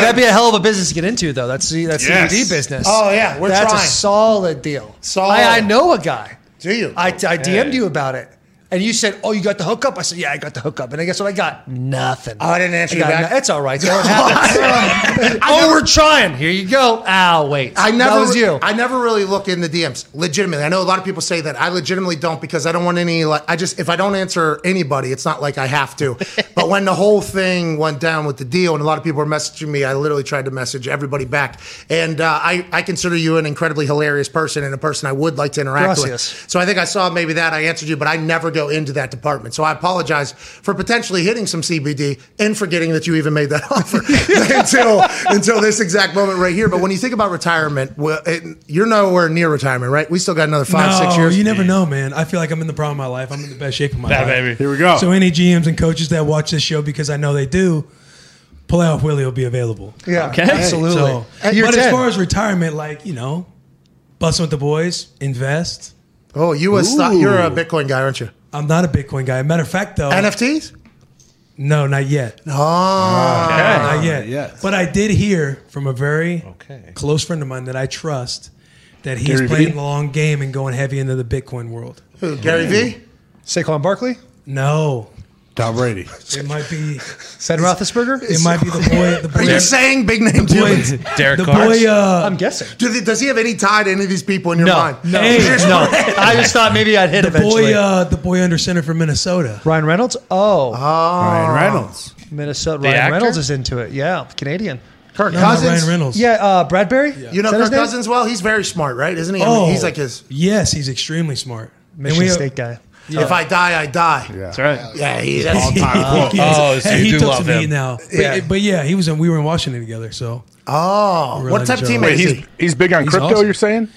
That'd be a hell of a business to get into, though. That's CBD business. Oh, yeah, we're trying. That's a solid deal. I know a guy. Do you? I DM'd you about it. And you said, you got the hookup? I said, yeah, I got the hookup. And guess what? I got nothing. Oh, I didn't answer you back. It's all right. We're trying. Here you go. Wait. That was you. I never really look in the DMs. Legitimately. I know a lot of people say that. I legitimately don't because I don't want any, if I don't answer anybody, it's not like I have to. But when the whole thing went down with the deal and a lot of people were messaging me, I literally tried to message everybody back. And I consider you an incredibly hilarious person and a person I would like to interact with. So I think I saw maybe that. I answered you, but I never go into that department. So I apologize for potentially hitting some CBD and forgetting that you even made that offer until this exact moment right here. But when you think about retirement, you're nowhere near retirement, right? We still got another 5-6 years. You never know, man. I feel like I'm in the prime of my life. I'm in the best shape of my life. Baby. Here we go. So any GMs and coaches that watch this show, because I know they do, Playoff Willie will be available. Yeah, okay. Absolutely. So, but as far as retirement, busting with the boys, invest. Oh, you're a Bitcoin guy, aren't you? I'm not a Bitcoin guy. Matter of fact, though. NFTs? No, not yet. Oh. Okay. Not yet. Yes. But I did hear from a very close friend of mine that I trust that he's playing the long game and going heavy into the Bitcoin world. Who, Gary Vee? Saquon Barkley? No. Tom Brady. It might be... Ben Roethlisberger? It might be the boy. Are you saying big name humans? Derek Carr. I'm guessing. Does he have any tie to any of these people in your mind? No. No. I just thought maybe I'd hit eventually. The boy under center from Minnesota. Ryan Reynolds? Oh. Ryan Reynolds. Minnesota. Ryan Reynolds is into it. Yeah. Canadian. Kirk Cousins. Ryan Reynolds. Yeah. Bradbury? Yeah. You know Kirk Cousins well? He's very smart, right? Isn't he? Oh. I mean, he's like his... Yes, he's extremely smart. Michigan State guy. Yeah. If I die, I die. Yeah. That's right. Yeah, he's all time. So you do love him now. Yeah. But he was. We were in Washington together. So what type of teammate? He's big on crypto. Awesome. You're saying?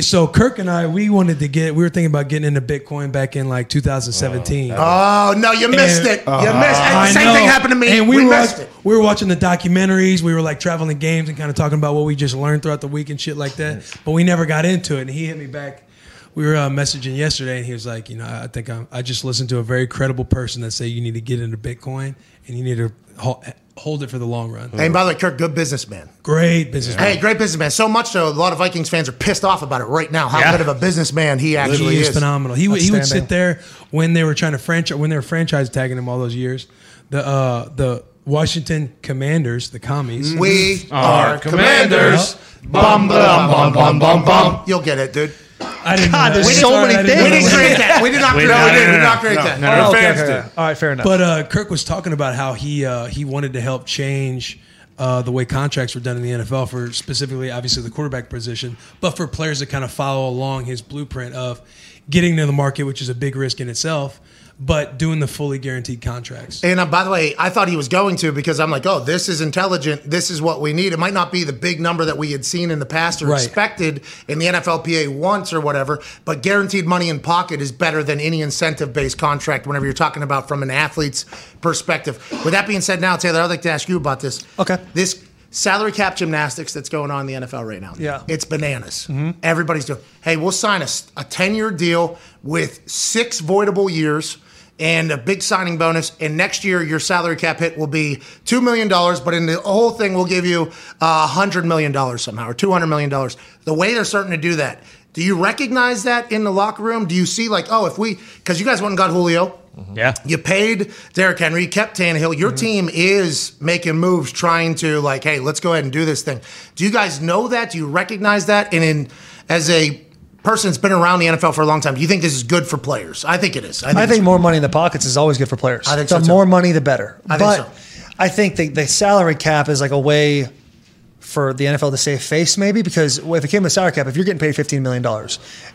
So Kirk and I, we were thinking about getting into Bitcoin back in 2017. No, you missed it. You missed it. The same thing happened to me. And we missed it. We were watching the documentaries. We were traveling games and kind of talking about what we just learned throughout the week and shit like that. But we never got into it. And he hit me back. We were messaging yesterday, and he was like, I think I just listened to a very credible person that say you need to get into Bitcoin, and you need to hold it for the long run. Hey, and by the way, Kirk, good businessman. Great businessman. Yeah. Hey, great businessman. So much so, a lot of Vikings fans are pissed off about it right now, how good of a businessman he actually is. He's phenomenal. He would sit there when they were franchise tagging him all those years. The Washington Commanders, the commies. We are Commanders. Bum, bum, bum, bum, bum, bum. You'll get it, dude. I didn't God, there's so many things. We didn't create that. We did not create that. No, fans did. All right, fair enough. But Kirk was talking about how he wanted to help change the way contracts were done in the NFL for specifically, obviously, the quarterback position, but for players that kind of follow along his blueprint of getting to the market, which is a big risk in itself, but doing the fully guaranteed contracts. And by the way, I thought he was going to because I'm like, oh, this is intelligent. This is what we need. It might not be the big number that we had seen in the past or expected in the NFLPA once or whatever, but guaranteed money in pocket is better than any incentive-based contract whenever you're talking about from an athlete's perspective. With that being said now, Taylor, I'd like to ask you about this. Okay. This salary cap gymnastics that's going on in the NFL right now. Yeah. It's bananas. Mm-hmm. Everybody's doing, hey, we'll sign a 10-year deal with 6 voidable years and a big signing bonus, and next year your salary cap hit will be $2 million, but in the whole thing we'll give you $100 million somehow, or $200 million. The way they're starting to do that, do you recognize that in the locker room? Do you see like, oh, if we, because you guys went and got Julio. Mm-hmm. Yeah. You paid Derrick Henry, kept Tannehill. Your team is making moves trying to like, hey, let's go ahead and do this thing. Do you guys know that? Do you recognize that? And as a person that's been around the NFL for a long time, do you think this is good for players? I think it is. I think more money in the pockets is always good for players. I think so too. The more money, the better. I think so. I think the salary cap is like a way for the NFL to save face maybe, because if it came to the salary cap, if you're getting paid $15 million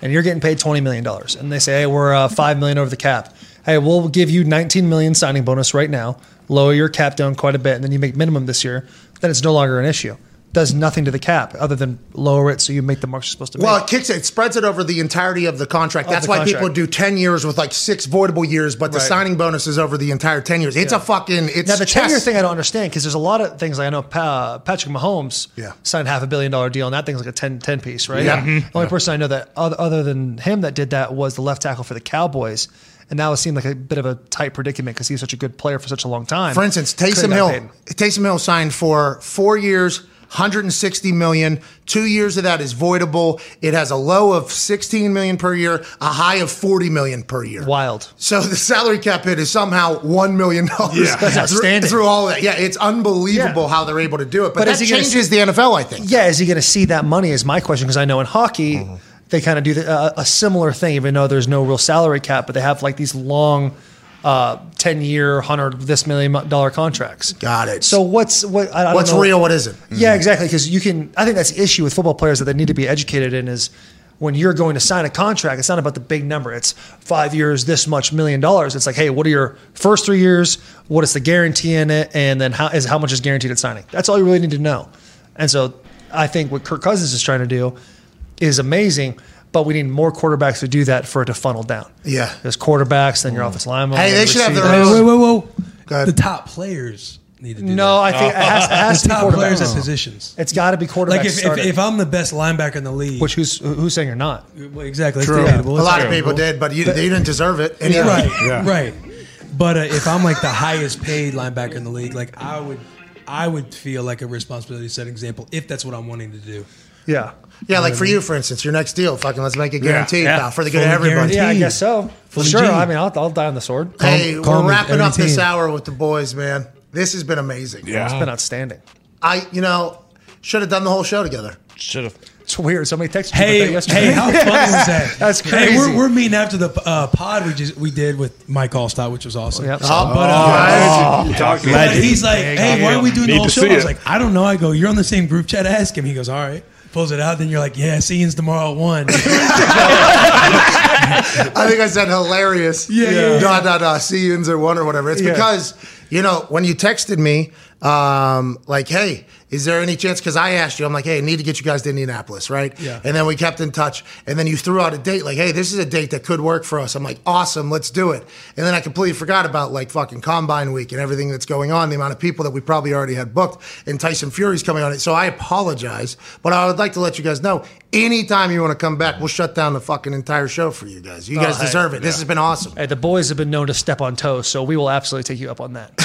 and you're getting paid $20 million and they say, hey, we're $5 million over the cap. Hey, we'll give you $19 million signing bonus right now, lower your cap down quite a bit, and then you make minimum this year, then it's no longer an issue. Does nothing to the cap other than lower it so you make the marks you're supposed to make. Well, it kicks it. It spreads it over the entirety of the contract. That's why people do 10 years with like 6 voidable years, but the signing bonus is over the entire 10 years. It's a fucking, it's now the 10-year thing I don't understand because there's a lot of things. Like I know Patrick Mahomes signed $500 million deal, and that thing's like a 10 piece, right? Yeah. The only person I know that other than him that did that was the left tackle for the Cowboys. And that would seem like a bit of a tight predicament because he was such a good player for such a long time. For instance, Taysom Hill signed for 4 years, $160 million. 2 years of that is voidable. It has a low of $16 million per year, a high of $40 million per year. Wild. So the salary cap hit is somehow $1 million that's outstanding. Through all that. Yeah, it's unbelievable how they're able to do it. But that changes the NFL, I think. Yeah, is he going to see that money is my question, because I know in hockey, they kind of do a similar thing, even though there's no real salary cap, but they have like these long 10-year, $100 million contracts. Got it. So what's real? What isn't? Yeah, exactly. Because I think that's the issue with football players that they need to be educated in is when you're going to sign a contract, it's not about the big number. It's 5 years, this much $1 million. It's like, hey, what are your first 3 years? What is the guarantee in it? And then how much is guaranteed at signing? That's all you really need to know. And so I think what Kirk Cousins is trying to do is amazing, but we need more quarterbacks to do that for it to funnel down. Yeah. There's quarterbacks, then your offensive linemen. Hey, they should have their own. Whoa. Go ahead. The top players need to do that. No, I think it has to be top players at positions. It's got to be quarterbacks. Like if I'm the best linebacker in the league. Which who's saying you're not? Exactly. True. It's debatable. A lot of people did, but they didn't deserve it. Anyway. Right. But if I'm like the highest paid linebacker in the league, like I would feel like a responsibility to set an example if that's what I'm wanting to do. Yeah. Yeah, like for you, for instance, your next deal, fucking let's make it guaranteed now for the good of everybody. Yeah, I guess so. For sure. I mean, I'll die on the sword. Hey, we're wrapping up this hour with the boys, man. This has been amazing. Yeah. It's been outstanding. I should have done the whole show together. Should have. It's weird. Somebody texted me yesterday. Hey, how fun is that? That's crazy. Hey, we're meeting after the pod we did with Mike Allstott, which was awesome. Yep. But he's like, hey, why are we doing the whole show? I was like, I don't know. I go, you're on the same group chat. Ask him. He goes, all right. Pulls it out, then you're like, yeah, see you tomorrow at 1:00. I think I said hilarious. Yeah. See you at 1:00 or whatever. It's because, when you texted me, like, hey, is there any chance? Because I asked you, I'm like, hey, I need to get you guys to Indianapolis, right? Yeah. And then we kept in touch. And then you threw out a date, like, hey, this is a date that could work for us. I'm like, awesome, let's do it. And then I completely forgot about like fucking Combine Week and everything that's going on, the amount of people that we probably already had booked, and Tyson Fury's coming on it. So I apologize, but I would like to let you guys know, anytime you want to come back, we'll shut down the fucking entire show for you guys. You guys deserve it. Yeah. This has been awesome. Hey, the boys have been known to step on toes, so we will absolutely take you up on that.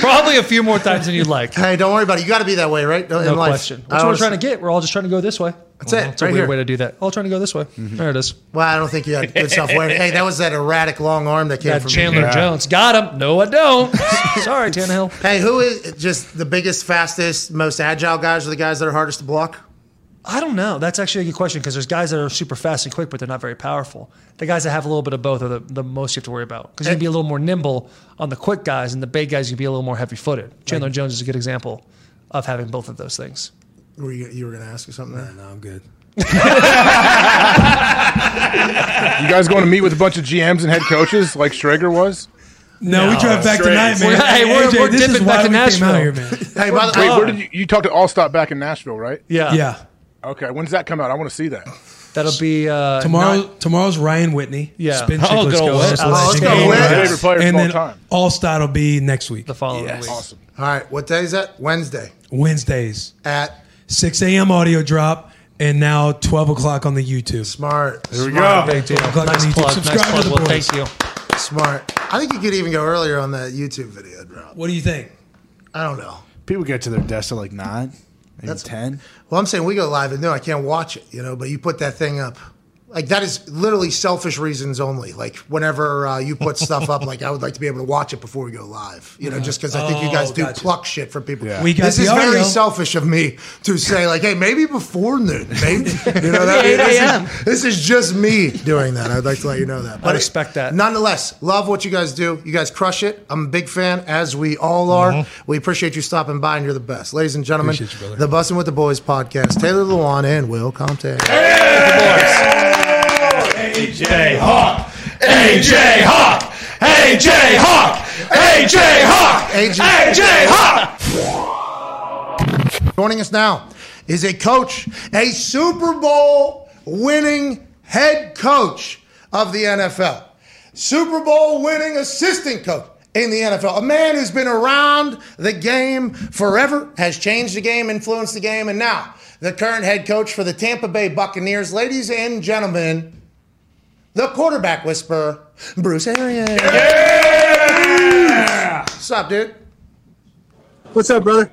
Probably a few more times than you'd like. Hey, don't worry about it. You got to be that way, right? No question. We're trying to get. We're all just trying to go this way. That's it. That's a weird way to do that. Oh, trying to go this way. Mm-hmm. There it is. Well, I don't think you had good self-awareness. Hey, that was that erratic long arm that came from Chandler Jones. Got him. No, I don't. Sorry, Tannehill. Hey, who is just the biggest, fastest, most agile guys are the guys that are hardest to block? I don't know. That's actually a good question because there's guys that are super fast and quick, but they're not very powerful. The guys that have a little bit of both are the most you have to worry about because you can be a little more nimble on the quick guys, and the big guys you can be a little more heavy-footed. Chandler Jones is a good example of having both of those things. Were you were going to ask me something? No, I'm good. You guys going to meet with a bunch of GMs and head coaches like Schrager was? No, we drive back tonight, man. Hey, we're dipping back to Nashville here, man. Hey, wait, where did you talk to Allstott back in Nashville, right? Yeah. Okay, when does that come out? I want to see that. That'll be tomorrow. Tomorrow's Ryan Whitney. Yeah. Let's go. Favorite player of all time. Allstott will be next week. The following week. Awesome. All right. What day is that? Wednesday. Wednesdays at 6 a.m. audio drop, and now 12 o'clock on the YouTube. Smart. There we go. Big deal. Nice plug. Subscribe to the boys. Thank you. Smart. I think you could even go earlier on that YouTube video drop. What do you think? I don't know. People get to their desk at like 9, maybe 10. Well, I'm saying we go live at noon. I can't watch it, but you put that thing up. Like, that is literally selfish reasons only. Like, whenever you put stuff up, like, I would like to be able to watch it before we go live. Just because I think you guys do pluck shit for people. Yeah. This is very selfish of me to say, like, hey, maybe before noon. Maybe. This is just me doing that. I'd like to let you know that. But I respect that. Nonetheless, love what you guys do. You guys crush it. I'm a big fan, as we all are. Mm-hmm. We appreciate you stopping by, and you're the best. Ladies and gentlemen, the Bussin' with the Boys podcast. Taylor Lewan and Will Compton. Hey! AJ Hawk, AJ Hawk, AJ Hawk, AJ Hawk, AJ Hawk. Joining us now is a coach, a Super Bowl winning head coach of the NFL, Super Bowl winning assistant coach in the NFL, a man who's been around the game forever, has changed the game, influenced the game, and now the current head coach for the Tampa Bay Buccaneers. Ladies and gentlemen, the quarterback whisperer, Bruce Arians. Yeah! What's up, dude? What's up, brother?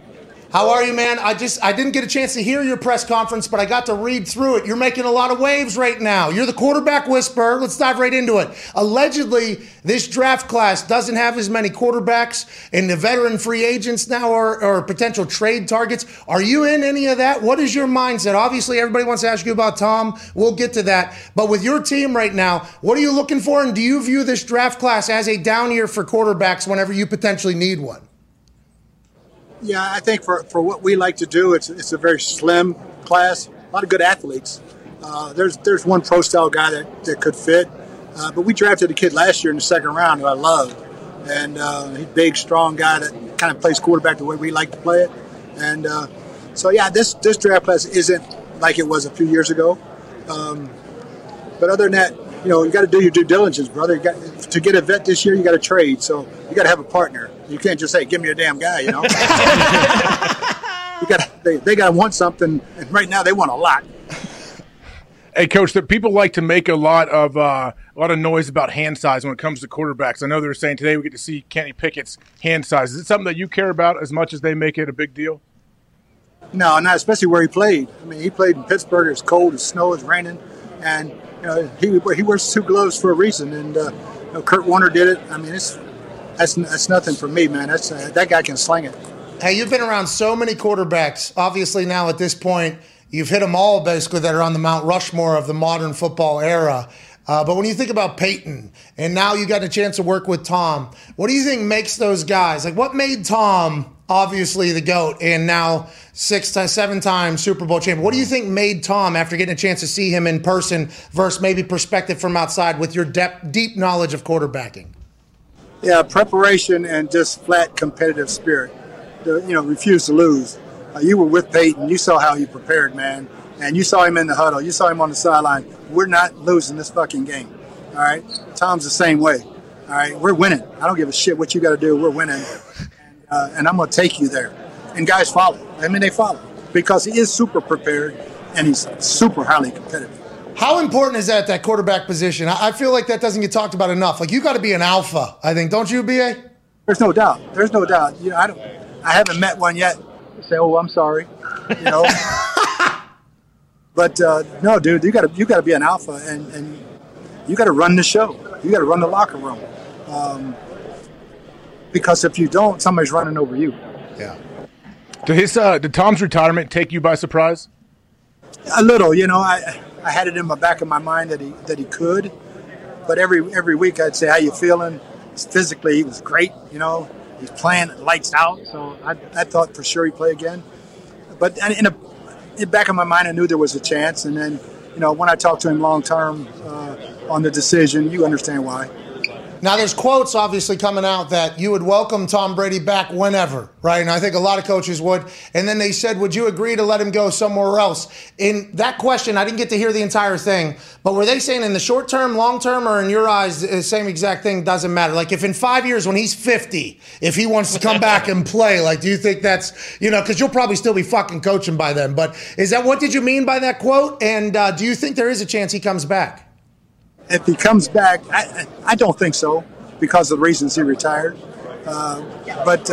How are you, man? I didn't get a chance to hear your press conference, but I got to read through it. You're making a lot of waves right now. You're the quarterback whisperer. Let's dive right into it. Allegedly, this draft class doesn't have as many quarterbacks, and the veteran free agents now are potential trade targets. Are you in any of that? What is your mindset? Obviously, everybody wants to ask you about Tom. We'll get to that. But with your team right now, what are you looking for, and do you view this draft class as a down year for quarterbacks whenever you potentially need one? Yeah, I think for what we like to do, it's a very slim class. A lot of good athletes. There's one pro-style guy that could fit. But we drafted a kid last year in the second round who I loved. And he's a big, strong guy that kind of plays quarterback the way we like to play it. And this draft class isn't like it was a few years ago. But other than that, you got to do your due diligence, brother. To get a vet this year, you got to trade. So you got to have a partner. You can't just say, "Give me a damn guy," They got to want something, and right now they want a lot. Hey, Coach, people like to make a lot of noise about hand size when it comes to quarterbacks. I know they're saying today we get to see Kenny Pickett's hand size. Is it something that you care about as much as they make it a big deal? No, not especially where he played. I mean, he played in Pittsburgh. It's cold, it's snow, it's raining, and he wears two gloves for a reason. And Kurt Warner did it. I mean, That's nothing for me, man. That guy can sling it. Hey, you've been around so many quarterbacks. Obviously now at this point, you've hit them all basically that are on the Mount Rushmore of the modern football era. But when you think about Peyton, and now you got a chance to work with Tom, what do you think makes those guys? Like, what made Tom obviously the GOAT and now 6-7-time Super Bowl champion? What do you think made Tom, after getting a chance to see him in person versus maybe perspective from outside with your deep knowledge of quarterbacking? Yeah, preparation and just flat competitive spirit. Refuse to lose. You were with Peyton. You saw how he prepared, man. And you saw him in the huddle. You saw him on the sideline. We're not losing this fucking game. All right? Tom's the same way. All right? We're winning. I don't give a shit what you got to do. We're winning. And I'm going to take you there. And guys follow. I mean, they follow. Because he is super prepared, and he's super highly competitive. How important is that quarterback position? I feel like that doesn't get talked about enough. Like, you got to be an alpha, I think, don't you, BA? There's no doubt. There's no doubt. I haven't met one yet. Say, oh, I'm sorry. But no, dude, you got to be an alpha, and you got to run the show. You got to run the locker room, because if you don't, somebody's running over you. Yeah. Did Tom's retirement take you by surprise? A little, you know. I had it in my back of my mind that he could, but every week I'd say, "How you feeling?" Physically, he was great. You know, he's playing lights out. So I thought for sure he'd play again. But in the back of my mind, I knew there was a chance. And then, you know, when I talked to him long term on the decision, you understand why. Now, there's quotes obviously coming out that you would welcome Tom Brady back whenever, right? And I think a lot of coaches would. And then they said, would you agree to let him go somewhere else? In that question, I didn't get to hear the entire thing, but were they saying in the short term, long term, or in your eyes, the same exact thing doesn't matter? Like if in 5 years when he's 50, if he wants to come back and play, like do you think that's, you know, because you'll probably still be fucking coaching by then. But is that, what did you mean by that quote? And do you think there is a chance he comes back? If he comes back, I don't think so because of the reasons he retired. But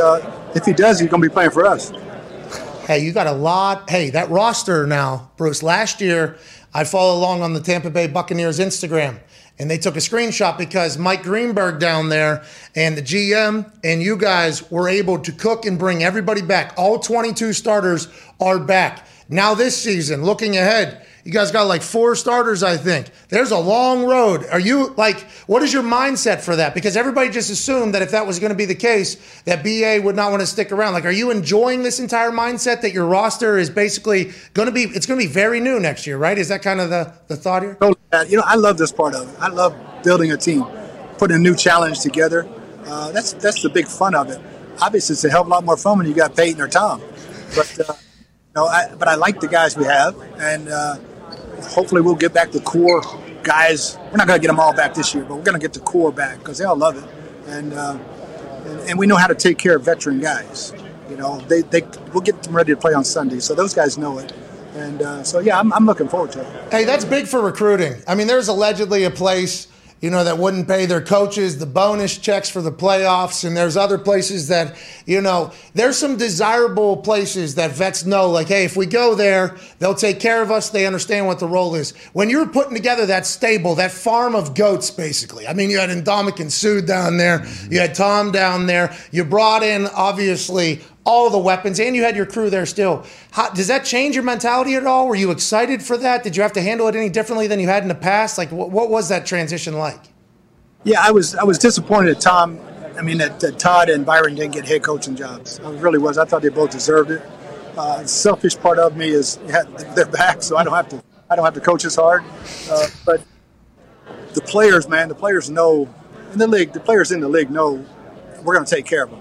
if he does, he's going to be playing for us. Hey, you got a lot. Hey, that roster now, Bruce, last year I followed along on the Tampa Bay Buccaneers Instagram, and they took a screenshot because Mike Greenberg down there and the GM and you guys were able to cook and bring everybody back. All 22 starters are back. Now this season, looking ahead, you guys got like 4 starters, I think. There's a long road. Are you like, what is your mindset for that? Because everybody just assumed that if that was going to be the case, that BA would not want to stick around. Like, are you enjoying this entire mindset that your roster is basically going to be, it's going to be very new next year, right? Is that kind of the thought here? You know, I love this part of it. I love building a team, putting a new challenge together. That's the big fun of it. Obviously, it's a hell of a lot more fun when you got Peyton or Tom. But, but I like the guys we have, and hopefully we'll get back the core guys. We're not going to get them all back this year, but we're going to get the core back because they all love it. And we know how to take care of veteran guys. You know, we'll get them ready to play on Sunday. So those guys know it. And yeah, I'm looking forward to it. Hey, that's big for recruiting. I mean, there's allegedly a place, you know, that wouldn't pay their coaches the bonus checks for the playoffs. And there's other places that, you know, there's some desirable places that vets know, like, hey, if we go there, they'll take care of us. They understand what the role is. When you're putting together that stable, that farm of goats, basically. I mean, you had Ndamukong Suh down there. You had Tom down there. You brought in, obviously, all the weapons, and you had your crew there still. How, does that change your mentality at all? Were you excited for that? Did you have to handle it any differently than you had in the past? Like, what was that transition like? Yeah, I was disappointed at Tom. I mean, that Todd and Byron didn't get head coaching jobs. I really was. I thought they both deserved it. The selfish part of me is they're back, so I don't have to coach as hard. But the players, man, the players know in the league. The players in the league know we're going to take care of them.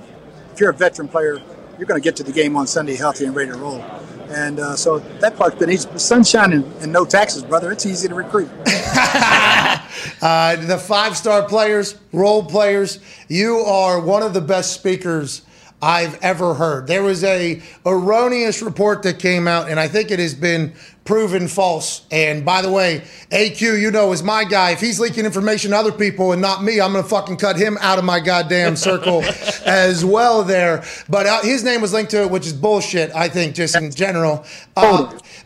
If you're a veteran player, you're going to get to the game on Sunday healthy and ready to roll. And so that part's been easy. Sunshine and no taxes, brother. It's easy to recruit. The 5-star players, role players, you are one of the best speakers I've ever heard. There was a erroneous report that came out, and I think it has been proven false. And by the way, AQ, you know, is my guy. If he's leaking information to other people and not me, I'm going to fucking cut him out of my goddamn circle as well there. But his name was linked to it, which is bullshit, I think, just in general.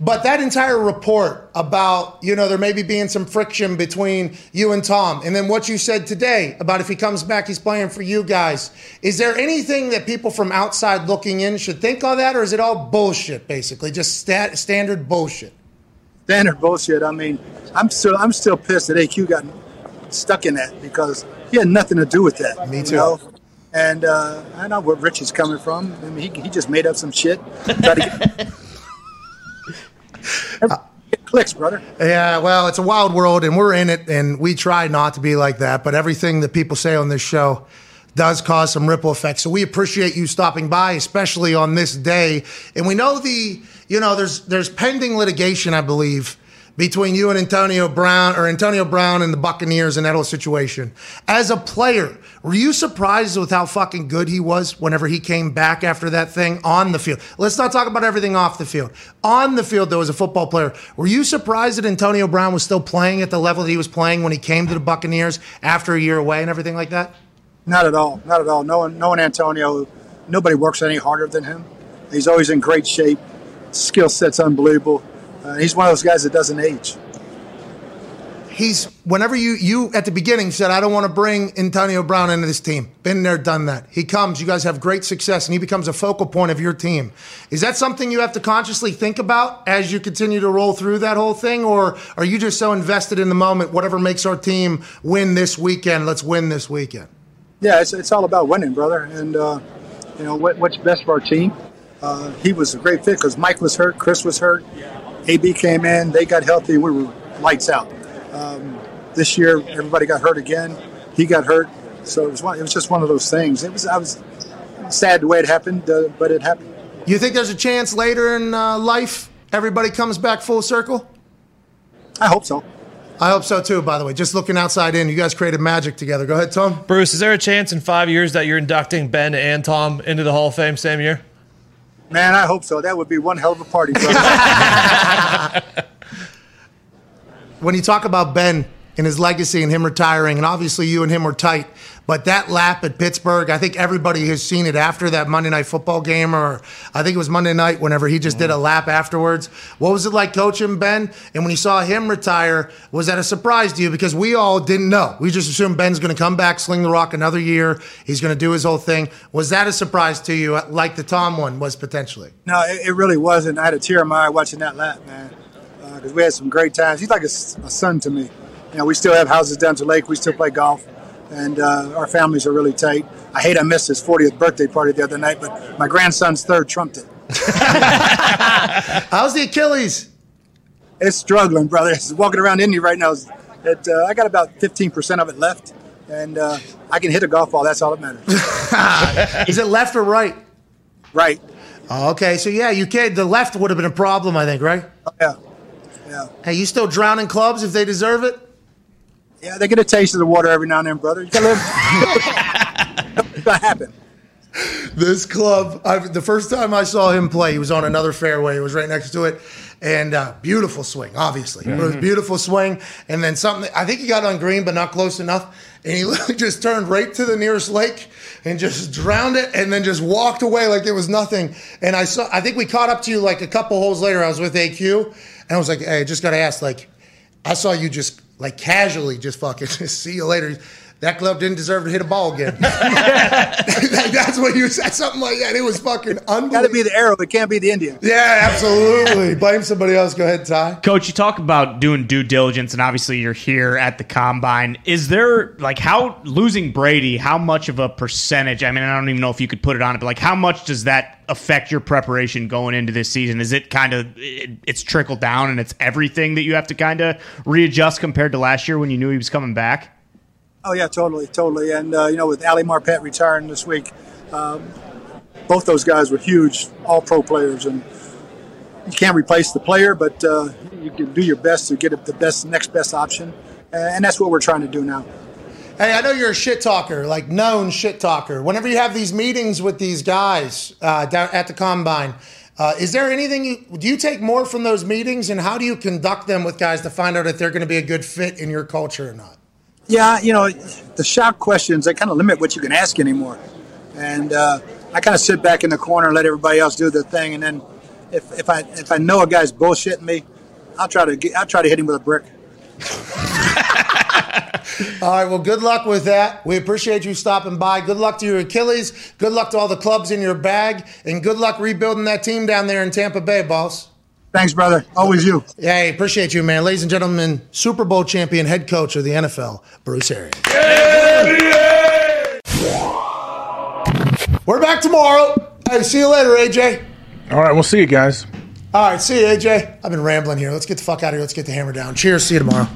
But that entire report about, you know, there maybe being some friction between you and Tom, and then what you said today about if he comes back, he's playing for you guys. Is there anything that people from outside looking in should think of that, or is it all bullshit, basically? Just standard bullshit? Standard bullshit. I mean, I'm still pissed that AQ got stuck in that because he had nothing to do with that. Me too. You know? And I know where Rich is coming from. I mean, he just made up some shit. It clicks, brother. Yeah, well, it's a wild world, and we're in it, and we try not to be like that. But everything that people say on this show does cause some ripple effects. So we appreciate you stopping by, especially on this day. And we know there's pending litigation, I believe, between you and Antonio Brown and the Buccaneers and that whole situation. As a player, were you surprised with how fucking good he was whenever he came back after that thing on the field? Let's not talk about everything off the field. On the field, though, as a football player, were you surprised that Antonio Brown was still playing at the level that he was playing when he came to the Buccaneers after a year away and everything like that? Not at all. Not at all. Knowing Antonio, nobody works any harder than him. He's always in great shape. Skill set's unbelievable. He's one of those guys that doesn't age. He's, whenever you at the beginning said, I don't want to bring Antonio Brown into this team. Been there, done that. He comes, you guys have great success, and he becomes a focal point of your team. Is that something you have to consciously think about as you continue to roll through that whole thing? Or are you just so invested in the moment, whatever makes our team win this weekend, let's win this weekend? Yeah, it's all about winning, brother. And, you know, what's best for our team? He was a great fit because Mike was hurt, Chris was hurt, AB came in, they got healthy, and we were lights out. This year, everybody got hurt again. He got hurt, so it was just one of those things. I was sad the way it happened, but it happened. You think there's a chance later in life everybody comes back full circle? I hope so. I hope so too. By the way, just looking outside in, you guys created magic together. Go ahead, Tom. Bruce, is there a chance in 5 years that you're inducting Ben and Tom into the Hall of Fame same year? Man, I hope so. That would be one hell of a party, brother. When you talk about Ben and his legacy and him retiring, and obviously you and him were tight, but that lap at Pittsburgh, I think everybody has seen it after that Monday Night Football game, or I think it was Monday night whenever he just did a lap afterwards. What was it like coaching Ben? And when you saw him retire, was that a surprise to you? Because we all didn't know. We just assumed Ben's going to come back, sling the rock another year. He's going to do his whole thing. Was that a surprise to you, like the Tom one was potentially? No, it really wasn't. I had a tear in my eye watching that lap, man. Because we had some great times. He's like a son to me. You know, we still have houses down to the lake. We still play golf, and our families are really tight. I missed his 40th birthday party the other night, but my grandson's third trumped it. How's the Achilles? It's struggling, brother. It's walking around Indy right now. I got about 15% of it left, and I can hit a golf ball. That's all that matters. Is it left or right? Right. Oh, okay, so yeah, you can't. The left would have been a problem, I think, right? Yeah. Yeah. Hey, you still drowning clubs if they deserve it? Yeah, they get a taste of the water every now and then, brother. You gotta it's gonna happen. This club, the first time I saw him play, he was on another fairway. It was right next to it. And beautiful swing, obviously. Mm-hmm. It was a beautiful swing. And then something, I think he got on green, but not close enough. And he literally just turned right to the nearest lake and just drowned it and then just walked away like it was nothing. And I think we caught up to you like a couple holes later. I was with AQ. And I was like, hey, I just got to ask, like, I saw you just, like, casually just fucking see you later. That club didn't deserve to hit a ball again. That's what you said, something like that. It was fucking unbelievable. Got to be the arrow. It can't be the Indian. Yeah, absolutely. Blame somebody else. Go ahead, Ty. Coach, you talk about doing due diligence, and obviously you're here at the Combine. Is there, like, how losing Brady, how much of a percentage? I mean, I don't even know if you could put it on it, but, like, how much does that affect your preparation going into this season? Is it kind of it's trickled down and it's everything that you have to kind of readjust compared to last year when you knew he was coming back? Oh, yeah, totally, totally. And, you know, with Ali Marpet retiring this week, both those guys were huge all-pro players. And you can't replace the player, but you can do your best to get the best, next best option. And that's what we're trying to do now. Hey, I know you're a shit talker, like known shit talker. Whenever you have these meetings with these guys down at the Combine, is there anything do you take more from those meetings? And how do you conduct them with guys to find out if they're going to be a good fit in your culture or not? Yeah, you know, the shock questions, they kind of limit what you can ask anymore. And I kind of sit back in the corner and let everybody else do their thing. And then if I know a guy's bullshitting me, I'll try to hit him with a brick. All right, well, good luck with that. We appreciate you stopping by. Good luck to your Achilles. Good luck to all the clubs in your bag. And good luck rebuilding that team down there in Tampa Bay, boss. Thanks, brother. Always you. Hey, appreciate you, man. Ladies and gentlemen, Super Bowl champion head coach of the NFL, Bruce Arians. Yeah, yeah. We're back tomorrow. Hey, see you later, AJ. All right, we'll see you guys. All right, see you, AJ. I've been rambling here. Let's get the fuck out of here. Let's get the hammer down. Cheers. See you tomorrow.